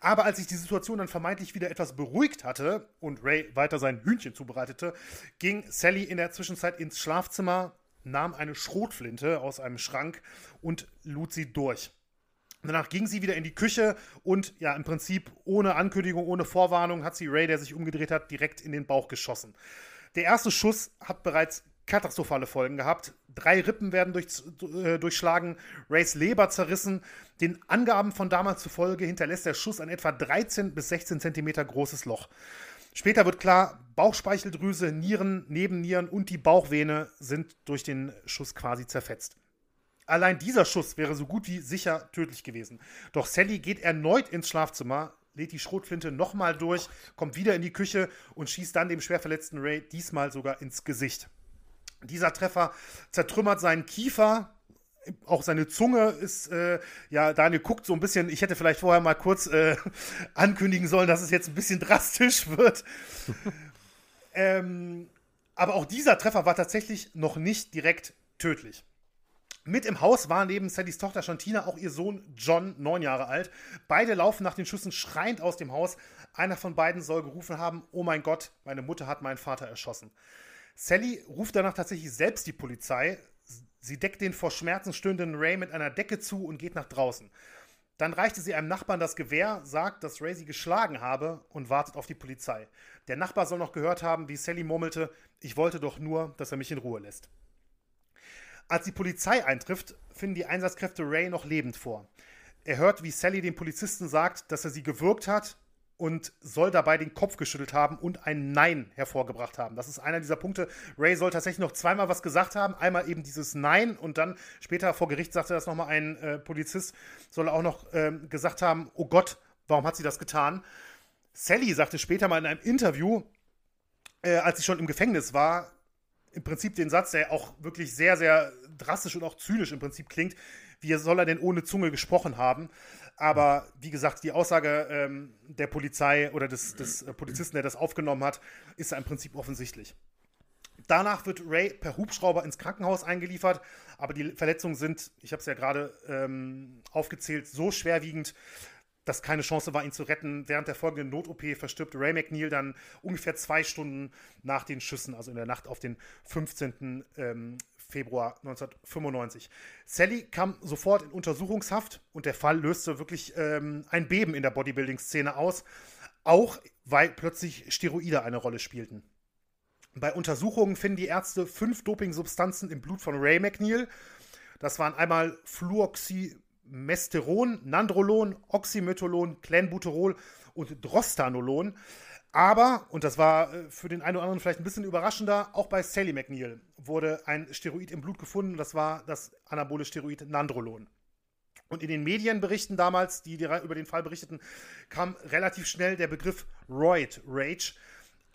Aber als sich die Situation dann vermeintlich wieder etwas beruhigt hatte und Ray weiter sein Hühnchen zubereitete, ging Sally in der Zwischenzeit ins Schlafzimmer, nahm eine Schrotflinte aus einem Schrank und lud sie durch. Danach ging sie wieder in die Küche und ja, im Prinzip ohne Ankündigung, ohne Vorwarnung hat sie Ray, der sich umgedreht hat, direkt in den Bauch geschossen. Der erste Schuss hat bereits katastrophale Folgen gehabt. 3 Rippen werden durchschlagen, Rays Leber zerrissen. Den Angaben von damals zufolge hinterlässt der Schuss ein etwa 13 bis 16 Zentimeter großes Loch. Später wird klar, Bauchspeicheldrüse, Nieren, Nebennieren und die Bauchvene sind durch den Schuss quasi zerfetzt. Allein dieser Schuss wäre so gut wie sicher tödlich gewesen. Doch Sally geht erneut ins Schlafzimmer, lädt die Schrotflinte nochmal durch, kommt wieder in die Küche und schießt dann dem schwer verletzten Ray diesmal sogar ins Gesicht. Dieser Treffer zertrümmert seinen Kiefer, auch seine Zunge ist, Daniel guckt so ein bisschen, ich hätte vielleicht vorher mal kurz ankündigen sollen, dass es jetzt ein bisschen drastisch wird. Aber auch dieser Treffer war tatsächlich noch nicht direkt tödlich. Mit im Haus war neben Sallys Tochter Shantina auch ihr Sohn John, 9 Jahre alt. Beide laufen nach den Schüssen schreiend aus dem Haus. Einer von beiden soll gerufen haben, oh mein Gott, meine Mutter hat meinen Vater erschossen. Sally ruft danach tatsächlich selbst die Polizei. Sie deckt den vor Schmerzen stöhnenden Ray mit einer Decke zu und geht nach draußen. Dann reichte sie einem Nachbarn das Gewehr, sagt, dass Ray sie geschlagen habe und wartet auf die Polizei. Der Nachbar soll noch gehört haben, wie Sally murmelte, ich wollte doch nur, dass er mich in Ruhe lässt. Als die Polizei eintrifft, finden die Einsatzkräfte Ray noch lebend vor. Er hört, wie Sally dem Polizisten sagt, dass er sie gewürgt hat und soll dabei den Kopf geschüttelt haben und ein Nein hervorgebracht haben. Das ist einer dieser Punkte. Ray soll tatsächlich noch zweimal was gesagt haben. Einmal eben dieses Nein und dann später vor Gericht sagte das nochmal ein Polizist, soll auch noch gesagt haben, oh Gott, warum hat sie das getan? Sally sagte später mal in einem Interview, als sie schon im Gefängnis war, im Prinzip den Satz, der auch wirklich sehr, sehr drastisch und auch zynisch im Prinzip klingt. Wie soll er denn ohne Zunge gesprochen haben? Aber wie gesagt, die Aussage der Polizei oder des Polizisten, der das aufgenommen hat, ist im Prinzip offensichtlich. Danach wird Ray per Hubschrauber ins Krankenhaus eingeliefert, aber die Verletzungen sind, ich habe es ja gerade aufgezählt, so schwerwiegend, dass keine Chance war, ihn zu retten. Während der folgenden Not-OP verstirbt Ray McNeil dann ungefähr 2 Stunden nach den Schüssen, also in der Nacht auf den 15. Februar 1995. Sally kam sofort in Untersuchungshaft und der Fall löste wirklich ein Beben in der Bodybuilding-Szene aus, auch weil plötzlich Steroide eine Rolle spielten. Bei Untersuchungen finden die Ärzte 5 Dopingsubstanzen im Blut von Ray McNeil. Das waren einmal Fluoxymesteron, Nandrolon, Oxymetholon, Clenbuterol und Drostanolon. Aber, und das war für den einen oder anderen vielleicht ein bisschen überraschender, auch bei Sally McNeil wurde ein Steroid im Blut gefunden. Das war das anabole Steroid Nandrolon. Und in den Medienberichten damals, die über den Fall berichteten, kam relativ schnell der Begriff Roid Rage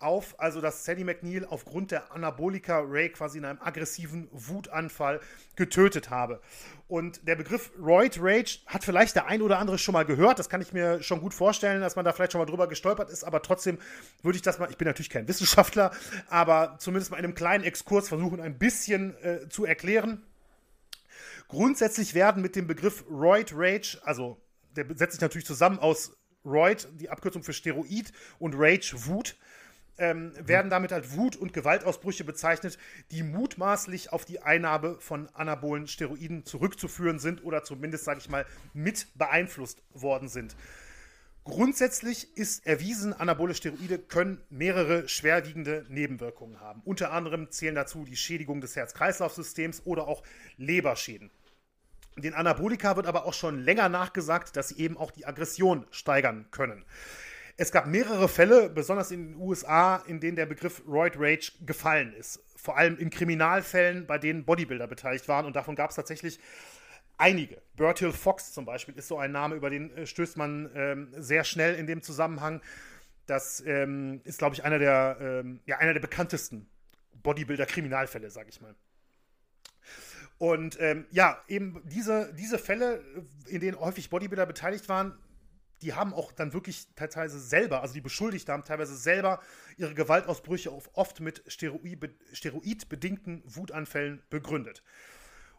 auf. Also, dass Sally McNeil aufgrund der Anabolika Ray quasi in einem aggressiven Wutanfall getötet habe. Und der Begriff Roid Rage hat vielleicht der ein oder andere schon mal gehört. Das kann ich mir schon gut vorstellen, dass man da vielleicht schon mal drüber gestolpert ist. Aber trotzdem würde ich das mal, ich bin natürlich kein Wissenschaftler, aber zumindest mal in einem kleinen Exkurs versuchen, ein bisschen zu erklären. Grundsätzlich werden mit dem Begriff Roid Rage, also der setzt sich natürlich zusammen aus Roid, die Abkürzung für Steroid, und Rage, Wut, werden damit halt Wut- und Gewaltausbrüche bezeichnet, die mutmaßlich auf die Einnahme von anabolen Steroiden zurückzuführen sind oder zumindest, sage ich mal, mit beeinflusst worden sind. Grundsätzlich ist erwiesen, anabole Steroide können mehrere schwerwiegende Nebenwirkungen haben. Unter anderem zählen dazu die Schädigung des Herz-Kreislauf-Systems oder auch Leberschäden. Den Anabolika wird aber auch schon länger nachgesagt, dass sie eben auch die Aggression steigern können. Es gab mehrere Fälle, besonders in den USA, in denen der Begriff Roid Rage gefallen ist. Vor allem in Kriminalfällen, bei denen Bodybuilder beteiligt waren. Und davon gab es tatsächlich einige. Bertil Fox zum Beispiel ist so ein Name, über den stößt man sehr schnell in dem Zusammenhang. Das ist, glaube ich, einer der bekanntesten Bodybuilder-Kriminalfälle, sage ich mal. Und eben diese Fälle, in denen häufig Bodybuilder beteiligt waren, die haben auch dann wirklich teilweise selber, also die Beschuldigten haben teilweise selber ihre Gewaltausbrüche auch oft mit steroidbedingten Wutanfällen begründet.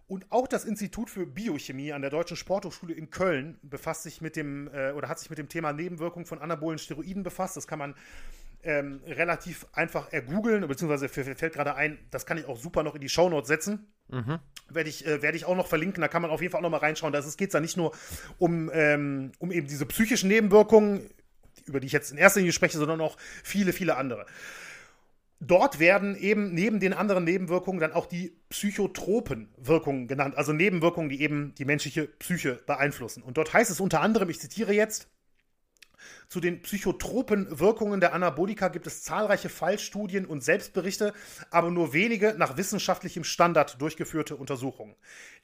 Und auch das Institut für Biochemie an der Deutschen Sporthochschule in Köln befasst sich mit dem, oder hat sich mit dem Thema Nebenwirkungen von anabolen Steroiden befasst. Das kann man relativ einfach ergoogeln, beziehungsweise fällt gerade ein, das kann ich auch super noch in die Shownotes setzen. Mhm. Werde ich auch noch verlinken, da kann man auf jeden Fall auch noch mal reinschauen. Da geht es ja nicht nur um eben diese psychischen Nebenwirkungen, über die ich jetzt in erster Linie spreche, sondern auch viele, viele andere. Dort werden eben neben den anderen Nebenwirkungen dann auch die psychotropen Wirkungen genannt, also Nebenwirkungen, die eben die menschliche Psyche beeinflussen. Und dort heißt es unter anderem, ich zitiere jetzt, zu den psychotropen Wirkungen der Anabolika gibt es zahlreiche Fallstudien und Selbstberichte, aber nur wenige nach wissenschaftlichem Standard durchgeführte Untersuchungen.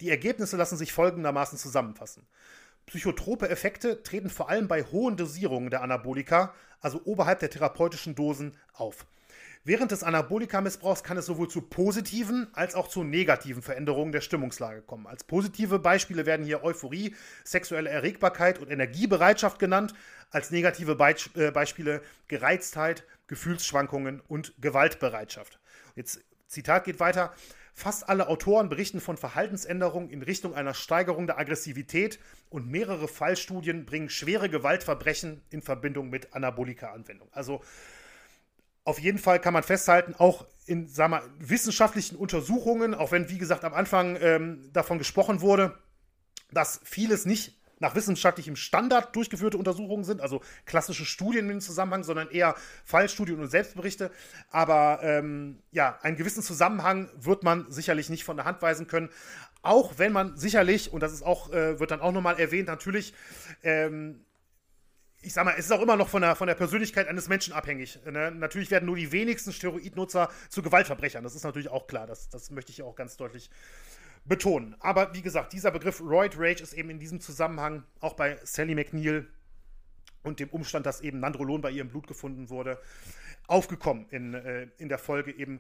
Die Ergebnisse lassen sich folgendermaßen zusammenfassen. Psychotrope Effekte treten vor allem bei hohen Dosierungen der Anabolika, also oberhalb der therapeutischen Dosen, auf. Während des Anabolika-Missbrauchs kann es sowohl zu positiven als auch zu negativen Veränderungen der Stimmungslage kommen. Als positive Beispiele werden hier Euphorie, sexuelle Erregbarkeit und Energiebereitschaft genannt. Als negative Beispiele Gereiztheit, Gefühlsschwankungen und Gewaltbereitschaft. Jetzt, Zitat geht weiter. Fast alle Autoren berichten von Verhaltensänderungen in Richtung einer Steigerung der Aggressivität und mehrere Fallstudien bringen schwere Gewaltverbrechen in Verbindung mit Anabolika-Anwendung. Also auf jeden Fall kann man festhalten, auch in wissenschaftlichen Untersuchungen, auch wenn, wie gesagt, am Anfang davon gesprochen wurde, dass vieles nicht nach wissenschaftlichem Standard durchgeführte Untersuchungen sind, also klassische Studien im Zusammenhang, sondern eher Fallstudien und Selbstberichte. Aber einen gewissen Zusammenhang wird man sicherlich nicht von der Hand weisen können. Auch wenn man sicherlich, und das ist auch, wird dann auch nochmal erwähnt, natürlich, ich sag mal, es ist auch immer noch von der Persönlichkeit eines Menschen abhängig. Ne? Natürlich werden nur die wenigsten Steroidnutzer zu Gewaltverbrechern. Das ist natürlich auch klar. Das möchte ich auch ganz deutlich betonen. Aber wie gesagt, dieser Begriff Roid Rage ist eben in diesem Zusammenhang auch bei Sally McNeil und dem Umstand, dass eben Nandrolon bei ihrem Blut gefunden wurde, aufgekommen in der Folge eben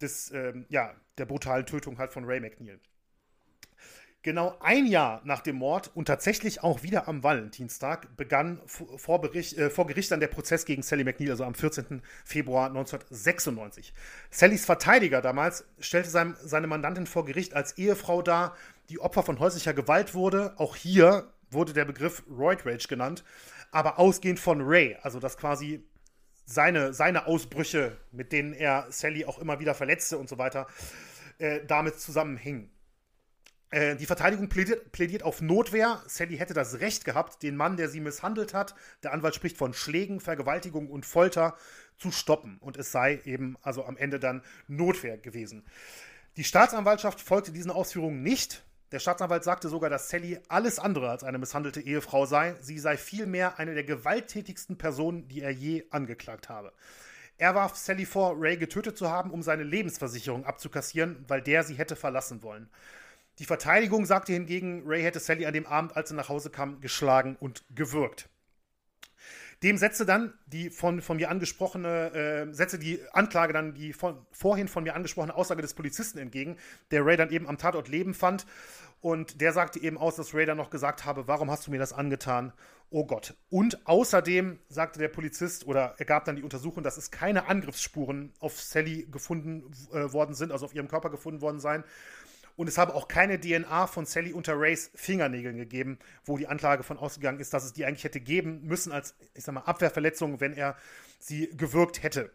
der brutalen Tötung halt von Ray McNeil. Genau ein Jahr nach dem Mord und tatsächlich auch wieder am Valentinstag begann vor Gericht dann der Prozess gegen Sally McNeil, also am 14. Februar 1996. Sallys Verteidiger damals stellte seine Mandantin vor Gericht als Ehefrau dar, die Opfer von häuslicher Gewalt wurde. Auch hier wurde der Begriff Roid Rage genannt, aber ausgehend von Ray, also das quasi seine Ausbrüche, mit denen er Sally auch immer wieder verletzte und so weiter, damit zusammenhingen. Die Verteidigung plädiert auf Notwehr. Sally hätte das Recht gehabt, den Mann, der sie misshandelt hat, der Anwalt spricht von Schlägen, Vergewaltigung und Folter, zu stoppen. Und es sei eben also am Ende dann Notwehr gewesen. Die Staatsanwaltschaft folgte diesen Ausführungen nicht. Der Staatsanwalt sagte sogar, dass Sally alles andere als eine misshandelte Ehefrau sei. Sie sei vielmehr eine der gewalttätigsten Personen, die er je angeklagt habe. Er warf Sally vor, Ray getötet zu haben, um seine Lebensversicherung abzukassieren, weil der sie hätte verlassen wollen. Die Verteidigung sagte hingegen, Ray hätte Sally an dem Abend, als sie nach Hause kam, geschlagen und gewürgt. Dem setzte dann die vorhin von mir angesprochene Aussage des Polizisten entgegen, der Ray dann eben am Tatort lebend fand. Und der sagte eben aus, dass Ray dann noch gesagt habe, warum hast du mir das angetan? Oh Gott. Und außerdem sagte der Polizist, oder er gab dann die Untersuchung, dass es keine Angriffsspuren auf Sally auf ihrem Körper gefunden worden seien. Und es habe auch keine DNA von Sally unter Rays Fingernägeln gegeben, wo die Anklage von ausgegangen ist, dass es die eigentlich hätte geben müssen als, ich sag mal, Abwehrverletzung, wenn er sie gewürgt hätte.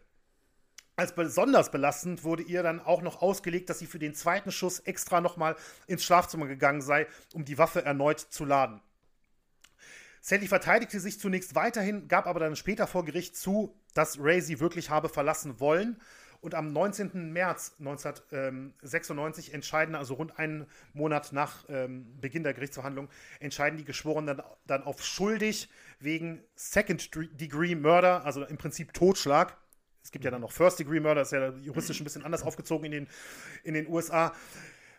Als besonders belastend wurde ihr dann auch noch ausgelegt, dass sie für den zweiten Schuss extra nochmal ins Schlafzimmer gegangen sei, um die Waffe erneut zu laden. Sally verteidigte sich zunächst weiterhin, gab aber dann später vor Gericht zu, dass Ray sie wirklich habe verlassen wollen. Und am 19. März 1996 entscheiden, also rund einen Monat nach Beginn der Gerichtsverhandlung, entscheiden die Geschworenen dann auf schuldig wegen Second-Degree-Murder, also im Prinzip Totschlag. Es gibt ja dann noch First-Degree-Murder, ist ja juristisch ein bisschen anders aufgezogen in den USA.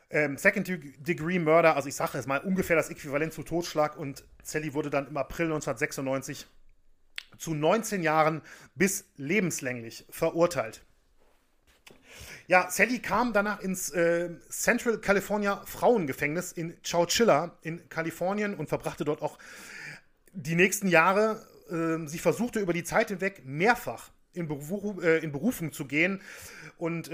Second-Degree-Murder, also ich sage jetzt mal ungefähr das Äquivalent zu Totschlag. Und Sally wurde dann im April 1996 zu 19 Jahren bis lebenslänglich verurteilt. Ja, Sally kam danach ins Central California Frauengefängnis in Chowchilla in Kalifornien und verbrachte dort auch die nächsten Jahre, sie versuchte über die Zeit hinweg mehrfach in Berufung zu gehen und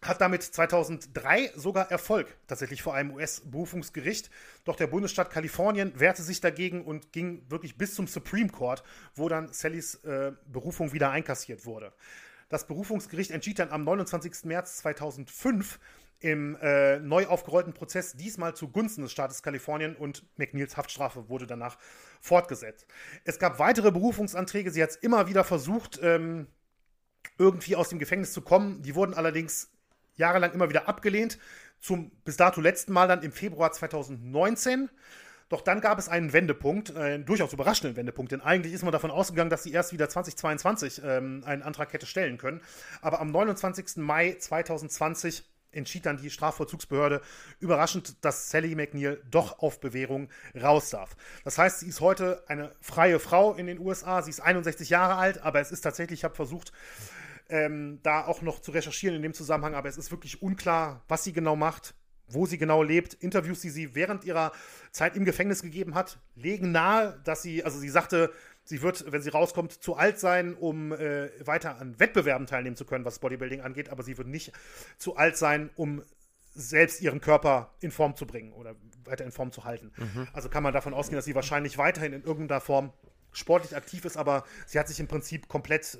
hat damit 2003 sogar Erfolg, tatsächlich vor einem US-Berufungsgericht. Doch der Bundesstaat Kalifornien wehrte sich dagegen und ging wirklich bis zum Supreme Court, wo dann Sallys Berufung wieder einkassiert wurde. Das Berufungsgericht entschied dann am 29. März 2005 im neu aufgerollten Prozess, diesmal zugunsten des Staates Kalifornien, und McNeils Haftstrafe wurde danach fortgesetzt. Es gab weitere Berufungsanträge, sie hat es immer wieder versucht, irgendwie aus dem Gefängnis zu kommen. Die wurden allerdings jahrelang immer wieder abgelehnt, zum bis dato letzten Mal dann im Februar 2019. Doch dann gab es einen Wendepunkt, einen durchaus überraschenden Wendepunkt, denn eigentlich ist man davon ausgegangen, dass sie erst wieder 2022 einen Antrag hätte stellen können. Aber am 29. Mai 2020 entschied dann die Strafvollzugsbehörde überraschend, dass Sally McNeil doch auf Bewährung raus darf. Das heißt, sie ist heute eine freie Frau in den USA, sie ist 61 Jahre alt, aber es ist tatsächlich, ich habe versucht, da auch noch zu recherchieren in dem Zusammenhang, aber es ist wirklich unklar, was sie genau macht, wo sie genau lebt. Interviews, die sie während ihrer Zeit im Gefängnis gegeben hat, legen nahe, dass sie, also sie sagte, sie wird, wenn sie rauskommt, zu alt sein, um weiter an Wettbewerben teilnehmen zu können, was Bodybuilding angeht, aber sie wird nicht zu alt sein, um selbst ihren Körper in Form zu bringen oder weiter in Form zu halten. Mhm. Also kann man davon ausgehen, dass sie wahrscheinlich weiterhin in irgendeiner Form sportlich aktiv ist, aber sie hat sich im Prinzip komplett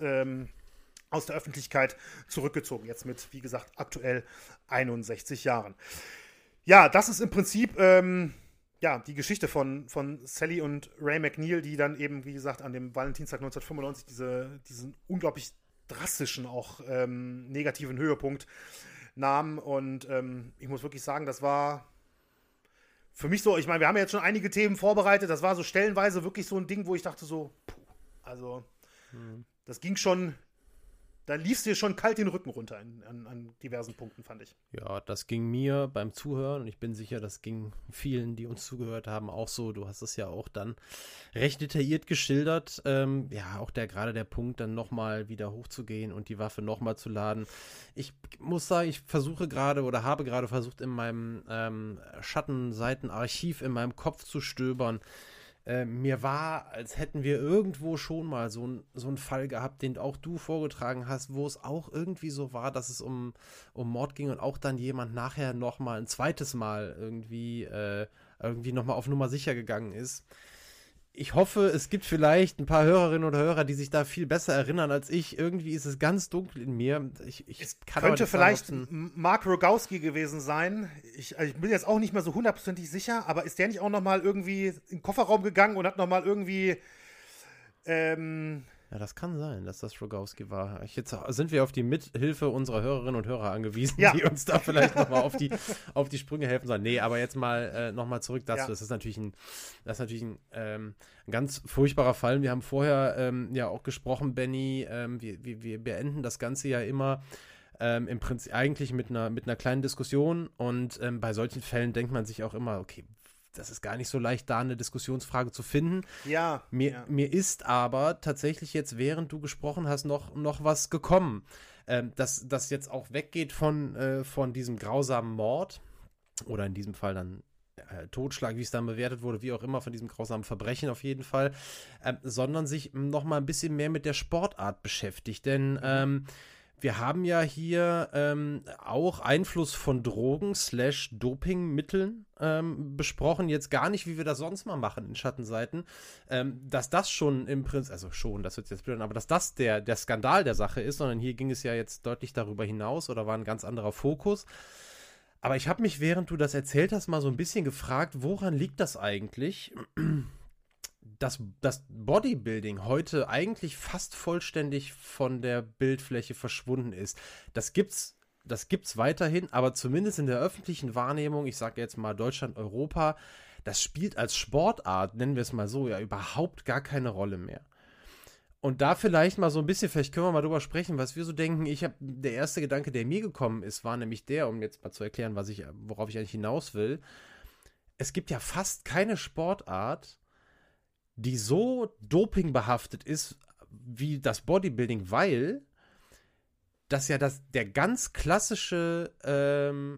aus der Öffentlichkeit zurückgezogen, jetzt mit, wie gesagt, aktuell 61 Jahren. Ja, das ist im Prinzip die Geschichte von Sally und Ray McNeil, die dann eben, wie gesagt, an dem Valentinstag 1995 diesen unglaublich drastischen, auch negativen Höhepunkt nahmen. Und ich muss wirklich sagen, das war für mich so, ich meine, wir haben ja jetzt schon einige Themen vorbereitet, das war so stellenweise wirklich so ein Ding, wo ich dachte so, das ging schon. Da lief es dir schon kalt den Rücken runter an diversen Punkten, fand ich. Ja, das ging mir beim Zuhören, und ich bin sicher, das ging vielen, die uns zugehört haben, auch so. Du hast es ja auch dann recht detailliert geschildert. Auch gerade der Punkt, dann nochmal wieder hochzugehen und die Waffe nochmal zu laden. Ich muss sagen, ich versuche gerade oder habe gerade versucht, in meinem Schattenseitenarchiv in meinem Kopf zu stöbern. Mir war, als hätten wir irgendwo schon mal so einen Fall gehabt, den auch du vorgetragen hast, wo es auch irgendwie so war, dass es um Mord ging und auch dann jemand nachher nochmal ein zweites Mal irgendwie nochmal auf Nummer sicher gegangen ist. Ich hoffe, es gibt vielleicht ein paar Hörerinnen oder Hörer, die sich da viel besser erinnern als ich. Irgendwie ist es ganz dunkel in mir. Es könnte vielleicht Mark Rogowski gewesen sein. Ich bin jetzt auch nicht mehr so hundertprozentig sicher, aber ist der nicht auch nochmal irgendwie in den Kofferraum gegangen und hat nochmal irgendwie Ja, das kann sein, dass das Rogowski war. Jetzt sind wir auf die Mithilfe unserer Hörerinnen und Hörer angewiesen, ja, die uns da vielleicht nochmal auf die Sprünge helfen sollen. Nee, aber jetzt mal nochmal zurück dazu. Ja. Das ist natürlich ein ganz furchtbarer Fall. Wir haben vorher auch gesprochen, Benny. Wir beenden das Ganze ja immer im Prinzip eigentlich mit einer kleinen Diskussion. Und bei solchen Fällen denkt man sich auch immer, okay, das ist gar nicht so leicht, da eine Diskussionsfrage zu finden. Ja. Mir ist aber tatsächlich jetzt, während du gesprochen hast, noch was gekommen, dass das jetzt auch weggeht von diesem grausamen Mord oder in diesem Fall dann Totschlag, wie es dann bewertet wurde, wie auch immer, von diesem grausamen Verbrechen auf jeden Fall, sondern sich noch mal ein bisschen mehr mit der Sportart beschäftigt. Denn wir haben ja hier auch Einfluss von Drogen / Dopingmitteln besprochen. Jetzt gar nicht, wie wir das sonst mal machen in Schattenseiten. Dass das schon im Prinzip, das wird jetzt blöd, aber dass das der Skandal der Sache ist, sondern hier ging es ja jetzt deutlich darüber hinaus oder war ein ganz anderer Fokus. Aber ich habe mich, während du das erzählt hast, mal so ein bisschen gefragt, woran liegt das eigentlich, dass das Bodybuilding heute eigentlich fast vollständig von der Bildfläche verschwunden ist. Das gibt's weiterhin, aber zumindest in der öffentlichen Wahrnehmung, ich sage jetzt mal Deutschland, Europa, das spielt als Sportart, nennen wir es mal so, ja überhaupt gar keine Rolle mehr. Und da vielleicht mal so ein bisschen, vielleicht können wir mal drüber sprechen, was wir so denken. Der erste Gedanke, der mir gekommen ist, war nämlich der, um jetzt mal zu erklären, worauf ich eigentlich hinaus will. Es gibt ja fast keine Sportart, die so dopingbehaftet ist wie das Bodybuilding, weil das ja der ganz klassische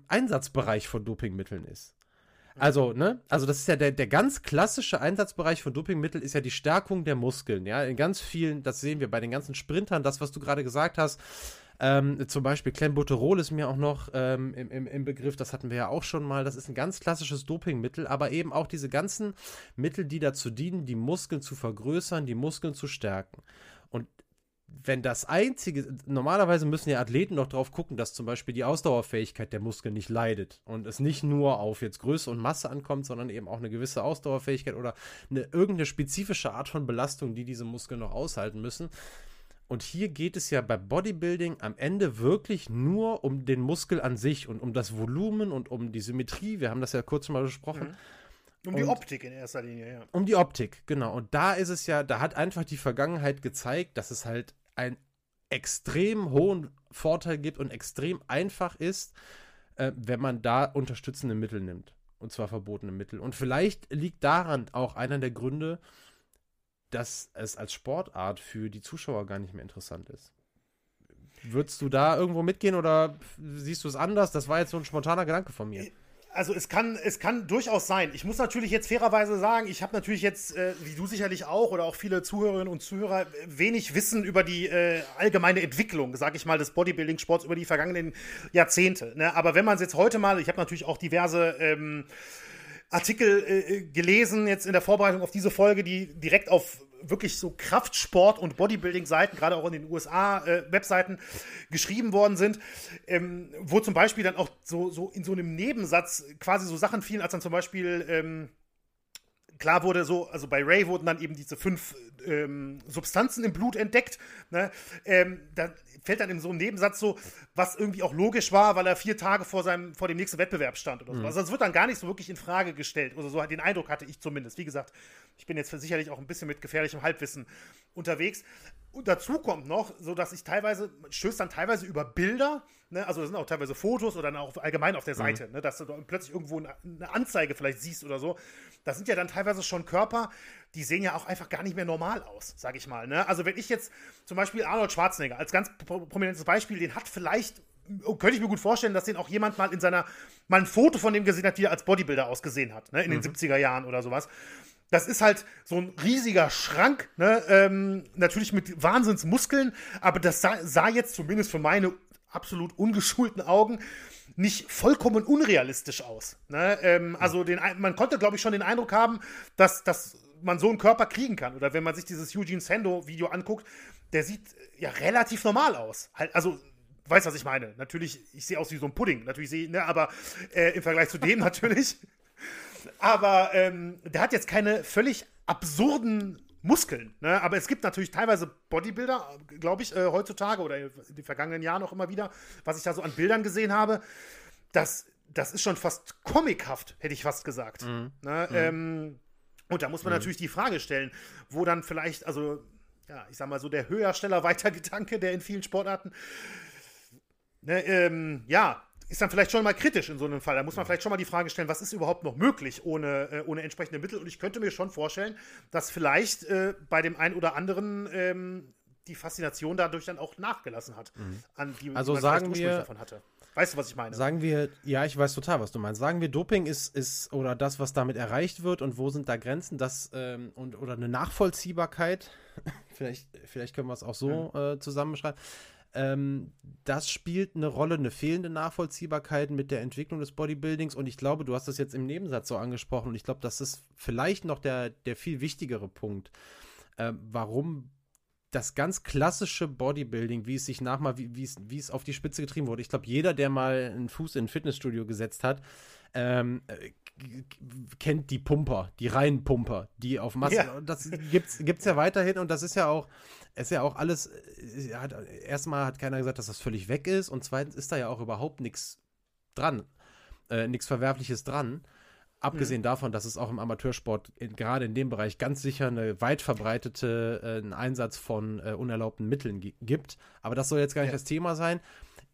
Einsatzbereich von Dopingmitteln ist. Also, ne? Also das ist ja der ganz klassische Einsatzbereich von Dopingmitteln, ist ja die Stärkung der Muskeln, ja? In ganz vielen, das sehen wir bei den ganzen Sprintern, das, was du gerade gesagt hast, zum Beispiel Clenbuterol ist mir auch noch im Begriff, das hatten wir ja auch schon mal, das ist ein ganz klassisches Dopingmittel, aber eben auch diese ganzen Mittel, die dazu dienen, die Muskeln zu vergrößern, die Muskeln zu stärken. Und wenn das einzige, normalerweise müssen ja Athleten noch drauf gucken, dass zum Beispiel die Ausdauerfähigkeit der Muskeln nicht leidet und es nicht nur auf jetzt Größe und Masse ankommt, sondern eben auch eine gewisse Ausdauerfähigkeit oder irgendeine spezifische Art von Belastung, die diese Muskeln noch aushalten müssen. Und hier geht es ja bei Bodybuilding am Ende wirklich nur um den Muskel an sich und um das Volumen und um die Symmetrie. Wir haben das ja kurz mal besprochen. Mhm. Um die Optik in erster Linie, ja. Um die Optik, genau. Und da ist es ja, da hat einfach die Vergangenheit gezeigt, dass es halt einen extrem hohen Vorteil gibt und extrem einfach ist, wenn man da unterstützende Mittel nimmt. Und zwar verbotene Mittel. Und vielleicht liegt daran auch einer der Gründe, dass es als Sportart für die Zuschauer gar nicht mehr interessant ist. Würdest du da irgendwo mitgehen oder siehst du es anders? Das war jetzt so ein spontaner Gedanke von mir. Also es kann durchaus sein. Ich muss natürlich jetzt fairerweise sagen, ich habe natürlich jetzt, wie du sicherlich auch oder auch viele Zuhörerinnen und Zuhörer, wenig Wissen über die allgemeine Entwicklung, sage ich mal, des Bodybuilding-Sports über die vergangenen Jahrzehnte. Ne? Aber wenn man es jetzt heute mal, ich habe natürlich auch diverse Artikel gelesen, jetzt in der Vorbereitung auf diese Folge, die direkt auf wirklich so Kraftsport- und Bodybuilding-Seiten, gerade auch in den USA, Webseiten geschrieben worden sind, wo zum Beispiel dann auch so in so einem Nebensatz quasi so Sachen fielen, als dann zum Beispiel klar wurde, so, also bei Ray wurden dann eben diese 5 Substanzen im Blut entdeckt, ne? Da fällt dann in so einem Nebensatz so, was irgendwie auch logisch war, weil er 4 Tage vor dem nächsten Wettbewerb stand oder so. Also das wird dann gar nicht so wirklich in Frage gestellt. Oder so den Eindruck hatte ich zumindest. Wie gesagt, ich bin jetzt sicherlich auch ein bisschen mit gefährlichem Halbwissen unterwegs. Und dazu kommt noch, so dass ich stößt dann teilweise über Bilder, ne, also das sind auch teilweise Fotos oder dann auch allgemein auf der Seite, ne, dass du plötzlich irgendwo eine Anzeige vielleicht siehst oder so. Das sind ja dann teilweise schon Körper, die sehen ja auch einfach gar nicht mehr normal aus, sage ich mal. Ne? Also wenn ich jetzt zum Beispiel Arnold Schwarzenegger als ganz prominentes Beispiel, den hat vielleicht, könnte ich mir gut vorstellen, dass den auch jemand mal mal ein Foto von dem gesehen hat, wie er als Bodybuilder ausgesehen hat, ne, in den 70er Jahren oder sowas. Das ist halt so ein riesiger Schrank, ne? Natürlich mit Wahnsinnsmuskeln, aber das sah jetzt zumindest für meine absolut ungeschulten Augen nicht vollkommen unrealistisch aus. Ne? Also man konnte, glaube ich, schon den Eindruck haben, dass man so einen Körper kriegen kann. Oder wenn man sich dieses Eugene Sandow-Video anguckt, der sieht ja relativ normal aus. Also weißt du, was ich meine? Natürlich, ich sehe aus wie so ein Pudding, natürlich sehe ich, ne? Aber im Vergleich zu dem natürlich... Aber der hat jetzt keine völlig absurden Muskeln. Ne? Aber es gibt natürlich teilweise Bodybuilder, glaube ich, heutzutage oder in den vergangenen Jahren auch immer wieder, was ich da so an Bildern gesehen habe, das ist schon fast comichaft, hätte ich fast gesagt. Mhm. Ne? Und da muss man natürlich die Frage stellen, wo dann vielleicht, also ja, ich sag mal so der höher, schneller, weiter Gedanke, der in vielen Sportarten, ne, ja, ist dann vielleicht schon mal kritisch in so einem Fall. Da muss man vielleicht schon mal die Frage stellen, was ist überhaupt noch möglich ohne entsprechende Mittel? Und ich könnte mir schon vorstellen, dass vielleicht bei dem einen oder anderen die Faszination dadurch dann auch nachgelassen hat, an die man ursprünglich davon hatte. Weißt du, was ich meine? Sagen wir, ja, ich weiß total, was du meinst. Sagen wir, Doping ist oder das, was damit erreicht wird und wo sind da Grenzen, das oder eine Nachvollziehbarkeit, vielleicht können wir es auch so zusammenschreiben. Das spielt eine Rolle, eine fehlende Nachvollziehbarkeit mit der Entwicklung des Bodybuildings und ich glaube, du hast das jetzt im Nebensatz so angesprochen und ich glaube, das ist vielleicht noch der viel wichtigere Punkt, warum das ganz klassische Bodybuilding, wie es sich wie es auf die Spitze getrieben wurde, ich glaube, jeder, der mal einen Fuß in ein Fitnessstudio gesetzt hat, kennt die Pumper, die reinen Pumper, die auf Masse, yeah. Das gibt's ja weiterhin und das ist ja auch alles, erstmal hat keiner gesagt, dass das völlig weg ist und zweitens ist da ja auch überhaupt nichts dran, nichts Verwerfliches dran, abgesehen davon, dass es auch im Amateursport, gerade in dem Bereich, ganz sicher eine weit verbreitete Einsatz von unerlaubten Mitteln gibt, aber das soll jetzt gar nicht das Thema sein.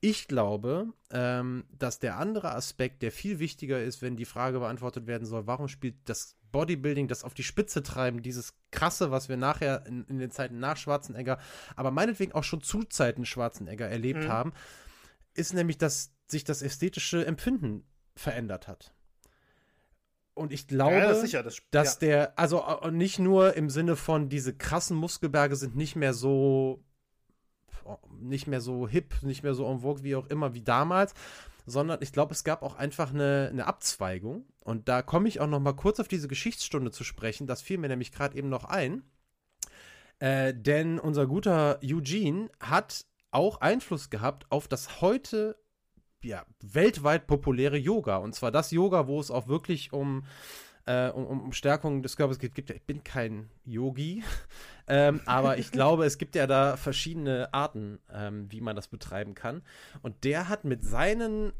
Ich glaube, dass der andere Aspekt, der viel wichtiger ist, wenn die Frage beantwortet werden soll, warum spielt das Bodybuilding, das auf die Spitze treiben, dieses Krasse, was wir nachher in den Zeiten nach Schwarzenegger, aber meinetwegen auch schon zu Zeiten Schwarzenegger erlebt haben, ist nämlich, dass sich das ästhetische Empfinden verändert hat. Und ich glaube, ja, dass der, also nicht nur im Sinne von diese krassen Muskelberge sind nicht mehr so hip, nicht mehr so en vogue, wie auch immer, wie damals, sondern ich glaube, es gab auch einfach eine Abzweigung. Und da komme ich auch noch mal kurz auf diese Geschichtsstunde zu sprechen. Das fiel mir nämlich gerade eben noch ein. Denn unser guter Eugene hat auch Einfluss gehabt auf das heute, ja, weltweit populäre Yoga. Und zwar das Yoga, wo es auch wirklich um Stärkung des Körpers geht. Ich bin kein Yogi, aber ich glaube, es gibt ja da verschiedene Arten, wie man das betreiben kann. Und der hat mit seinen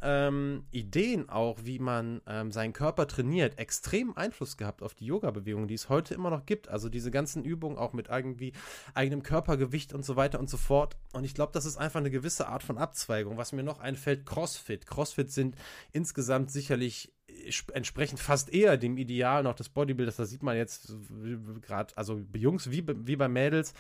Ideen auch, wie man seinen Körper trainiert, extrem Einfluss gehabt auf die Yoga-Bewegung, die es heute immer noch gibt. Also diese ganzen Übungen auch mit irgendwie eigenem Körpergewicht und so weiter und so fort. Und ich glaube, das ist einfach eine gewisse Art von Abzweigung. Was mir noch einfällt, CrossFit. CrossFit sind insgesamt sicherlich entsprechend fast eher dem Ideal noch des Bodybuilders, das sieht man jetzt gerade, also bei Jungs wie bei Mädels,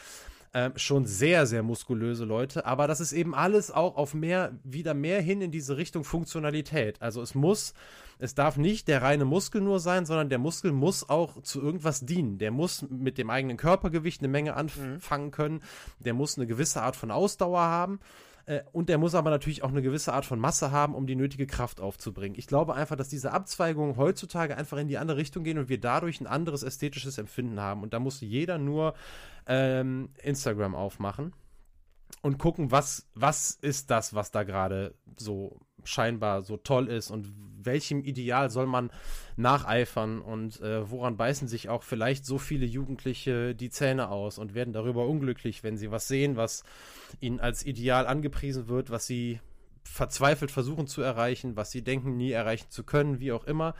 schon sehr, sehr muskulöse Leute, aber das ist eben alles auch auf wieder mehr hin in diese Richtung Funktionalität, also es darf nicht der reine Muskel nur sein, sondern der Muskel muss auch zu irgendwas dienen, der muss mit dem eigenen Körpergewicht eine Menge anfangen können, der muss eine gewisse Art von Ausdauer haben. Und der muss aber natürlich auch eine gewisse Art von Masse haben, um die nötige Kraft aufzubringen. Ich glaube einfach, dass diese Abzweigungen heutzutage einfach in die andere Richtung gehen und wir dadurch ein anderes ästhetisches Empfinden haben. Und da muss jeder nur Instagram aufmachen und gucken, was ist das, was da gerade so scheinbar so toll ist und welchem Ideal soll man nacheifern und woran beißen sich auch vielleicht so viele Jugendliche die Zähne aus und werden darüber unglücklich, wenn sie was sehen, was ihnen als Ideal angepriesen wird, was sie verzweifelt versuchen zu erreichen, was sie denken, nie erreichen zu können, wie auch immer.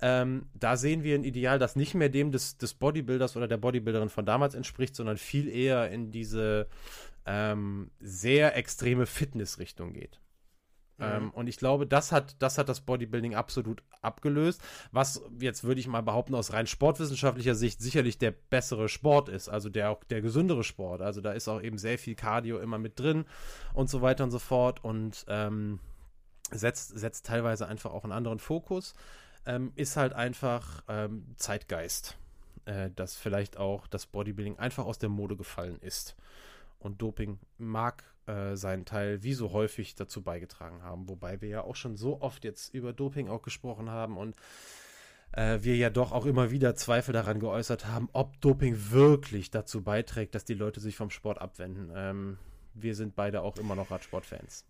Da sehen wir ein Ideal, das nicht mehr dem des Bodybuilders oder der Bodybuilderin von damals entspricht, sondern viel eher in diese sehr extreme Fitnessrichtung geht. Und ich glaube, das hat das Bodybuilding absolut abgelöst, was jetzt, würde ich mal behaupten, aus rein sportwissenschaftlicher Sicht sicherlich der bessere Sport ist, also der gesündere Sport. Also da ist auch eben sehr viel Cardio immer mit drin und so weiter und so fort und setzt teilweise einfach auch einen anderen Fokus, ist halt einfach Zeitgeist, dass vielleicht auch das Bodybuilding einfach aus der Mode gefallen ist. Und Doping mag seinen Teil wie so häufig dazu beigetragen haben, wobei wir ja auch schon so oft jetzt über Doping auch gesprochen haben und wir ja doch auch immer wieder Zweifel daran geäußert haben, ob Doping wirklich dazu beiträgt, dass die Leute sich vom Sport abwenden. Wir sind beide auch immer noch Radsportfans.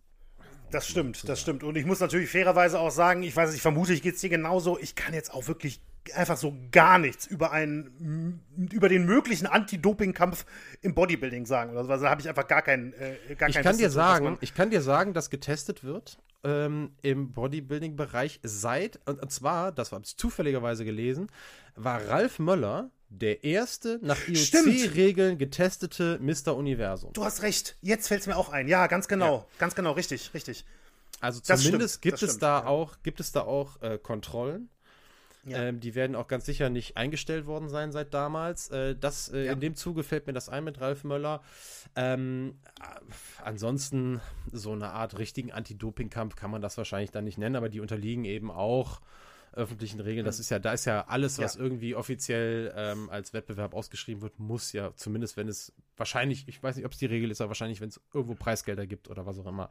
Das stimmt. Und ich muss natürlich fairerweise auch sagen, ich weiß nicht, vermutlich geht es dir genauso, ich kann jetzt auch wirklich einfach so gar nichts über den möglichen Anti-Doping-Kampf im Bodybuilding sagen oder so. Also da habe ich einfach gar keinen. Ich kann dir sagen, dass getestet wird im Bodybuilding-Bereich seit, und zwar, das habe ich zufälligerweise gelesen, war Ralf Möller der erste nach IOC-Regeln getestete Mr. Universum. Du hast recht, jetzt fällt es mir auch ein. Ja, ganz genau, ja. Ganz genau, richtig. Also zumindest gibt es da auch Kontrollen. Ja. Die werden auch ganz sicher nicht eingestellt worden sein seit damals. In dem Zuge fällt mir das ein mit Ralf Möller. Ansonsten so eine Art richtigen Anti-Doping-Kampf kann man das wahrscheinlich dann nicht nennen, aber die unterliegen eben auch öffentlichen Regeln. Das ist ja, da ist ja alles, was irgendwie offiziell als Wettbewerb ausgeschrieben wird, muss ja, zumindest wenn es wahrscheinlich, ich weiß nicht, ob es die Regel ist, aber wahrscheinlich, wenn es irgendwo Preisgelder gibt oder was auch immer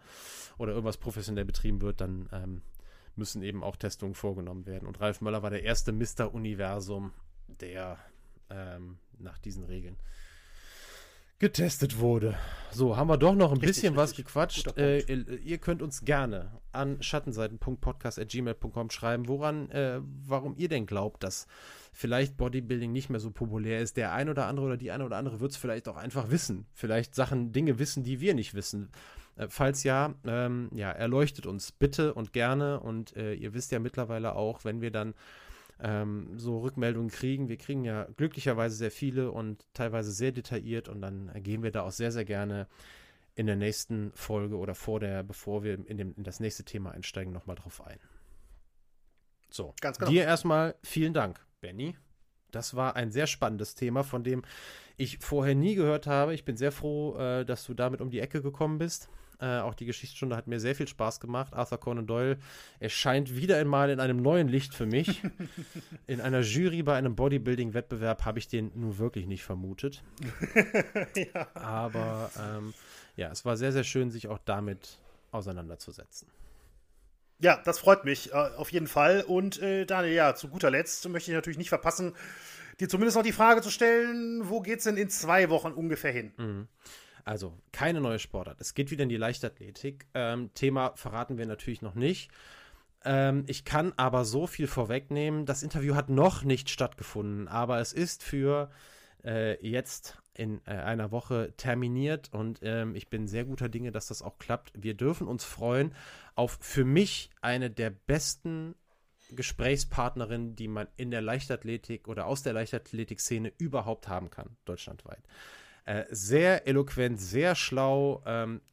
oder irgendwas professionell betrieben wird, dann müssen eben auch Testungen vorgenommen werden. Und Ralf Möller war der erste Mr. Universum, der nach diesen Regeln getestet wurde. So, haben wir doch noch ein bisschen was gequatscht. Ihr könnt uns gerne an schattenseiten.podcast@gmail.com schreiben, warum ihr denn glaubt, dass vielleicht Bodybuilding nicht mehr so populär ist. Der ein oder andere oder die eine oder andere wird es vielleicht auch einfach wissen. Vielleicht Dinge wissen, die wir nicht wissen. Falls ja, erleuchtet uns bitte und gerne. Und ihr wisst ja mittlerweile auch, wenn wir dann so Rückmeldungen kriegen, wir kriegen ja glücklicherweise sehr viele und teilweise sehr detailliert und dann gehen wir da auch sehr, sehr gerne in der nächsten Folge oder bevor wir in das nächste Thema einsteigen, nochmal drauf ein. So, ganz genau. Dir erstmal vielen Dank, Benni. Das war ein sehr spannendes Thema, von dem ich vorher nie gehört habe. Ich bin sehr froh, dass du damit um die Ecke gekommen bist. Auch die Geschichtsstunde hat mir sehr viel Spaß gemacht. Arthur Conan Doyle erscheint wieder einmal in einem neuen Licht für mich. In einer Jury bei einem Bodybuilding-Wettbewerb habe ich den nun wirklich nicht vermutet. Ja. Aber ja, es war sehr, sehr schön, sich auch damit auseinanderzusetzen. Ja, das freut mich auf jeden Fall. Und Daniel, ja, zu guter Letzt möchte ich natürlich nicht verpassen, dir zumindest noch die Frage zu stellen, wo geht's denn in 2 Wochen ungefähr hin? Mhm. Also, keine neue Sportart. Es geht wieder in die Leichtathletik. Thema verraten wir natürlich noch nicht. Ich kann aber so viel vorwegnehmen. Das Interview hat noch nicht stattgefunden, aber es ist für jetzt in einer Woche terminiert und ich bin sehr guter Dinge, dass das auch klappt. Wir dürfen uns freuen auf für mich eine der besten Gesprächspartnerinnen, die man in der Leichtathletik oder aus der Leichtathletik-Szene überhaupt haben kann, deutschlandweit. Sehr eloquent, sehr schlau,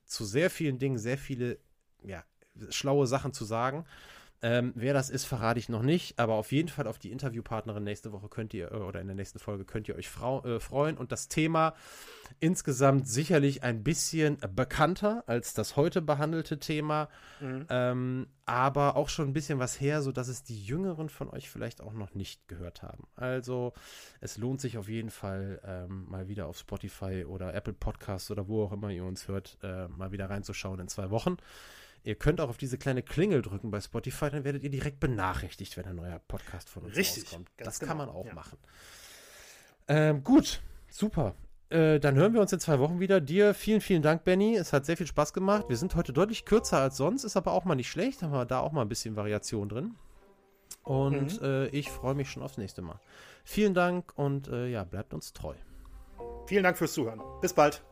zu sehr vielen Dingen sehr viele ja, schlaue Sachen zu sagen. Wer das ist, verrate ich noch nicht, aber auf jeden Fall auf die Interviewpartnerin nächste Woche könnt ihr, oder in der nächsten Folge könnt ihr euch freuen und das Thema insgesamt sicherlich ein bisschen bekannter als das heute behandelte Thema, aber auch schon ein bisschen was her, sodass es die Jüngeren von euch vielleicht auch noch nicht gehört haben. Also es lohnt sich auf jeden Fall mal wieder auf Spotify oder Apple Podcasts oder wo auch immer ihr uns hört, mal wieder reinzuschauen in 2 Wochen. Ihr könnt auch auf diese kleine Klingel drücken bei Spotify, dann werdet ihr direkt benachrichtigt, wenn ein neuer Podcast von uns rauskommt. Das kann man auch machen. Gut, super. Dann hören wir uns in 2 Wochen wieder. Dir vielen, vielen Dank, Benny. Es hat sehr viel Spaß gemacht. Wir sind heute deutlich kürzer als sonst, ist aber auch mal nicht schlecht. Haben wir da auch mal ein bisschen Variation drin. Und ich freue mich schon aufs nächste Mal. Vielen Dank und ja, bleibt uns treu. Vielen Dank fürs Zuhören. Bis bald.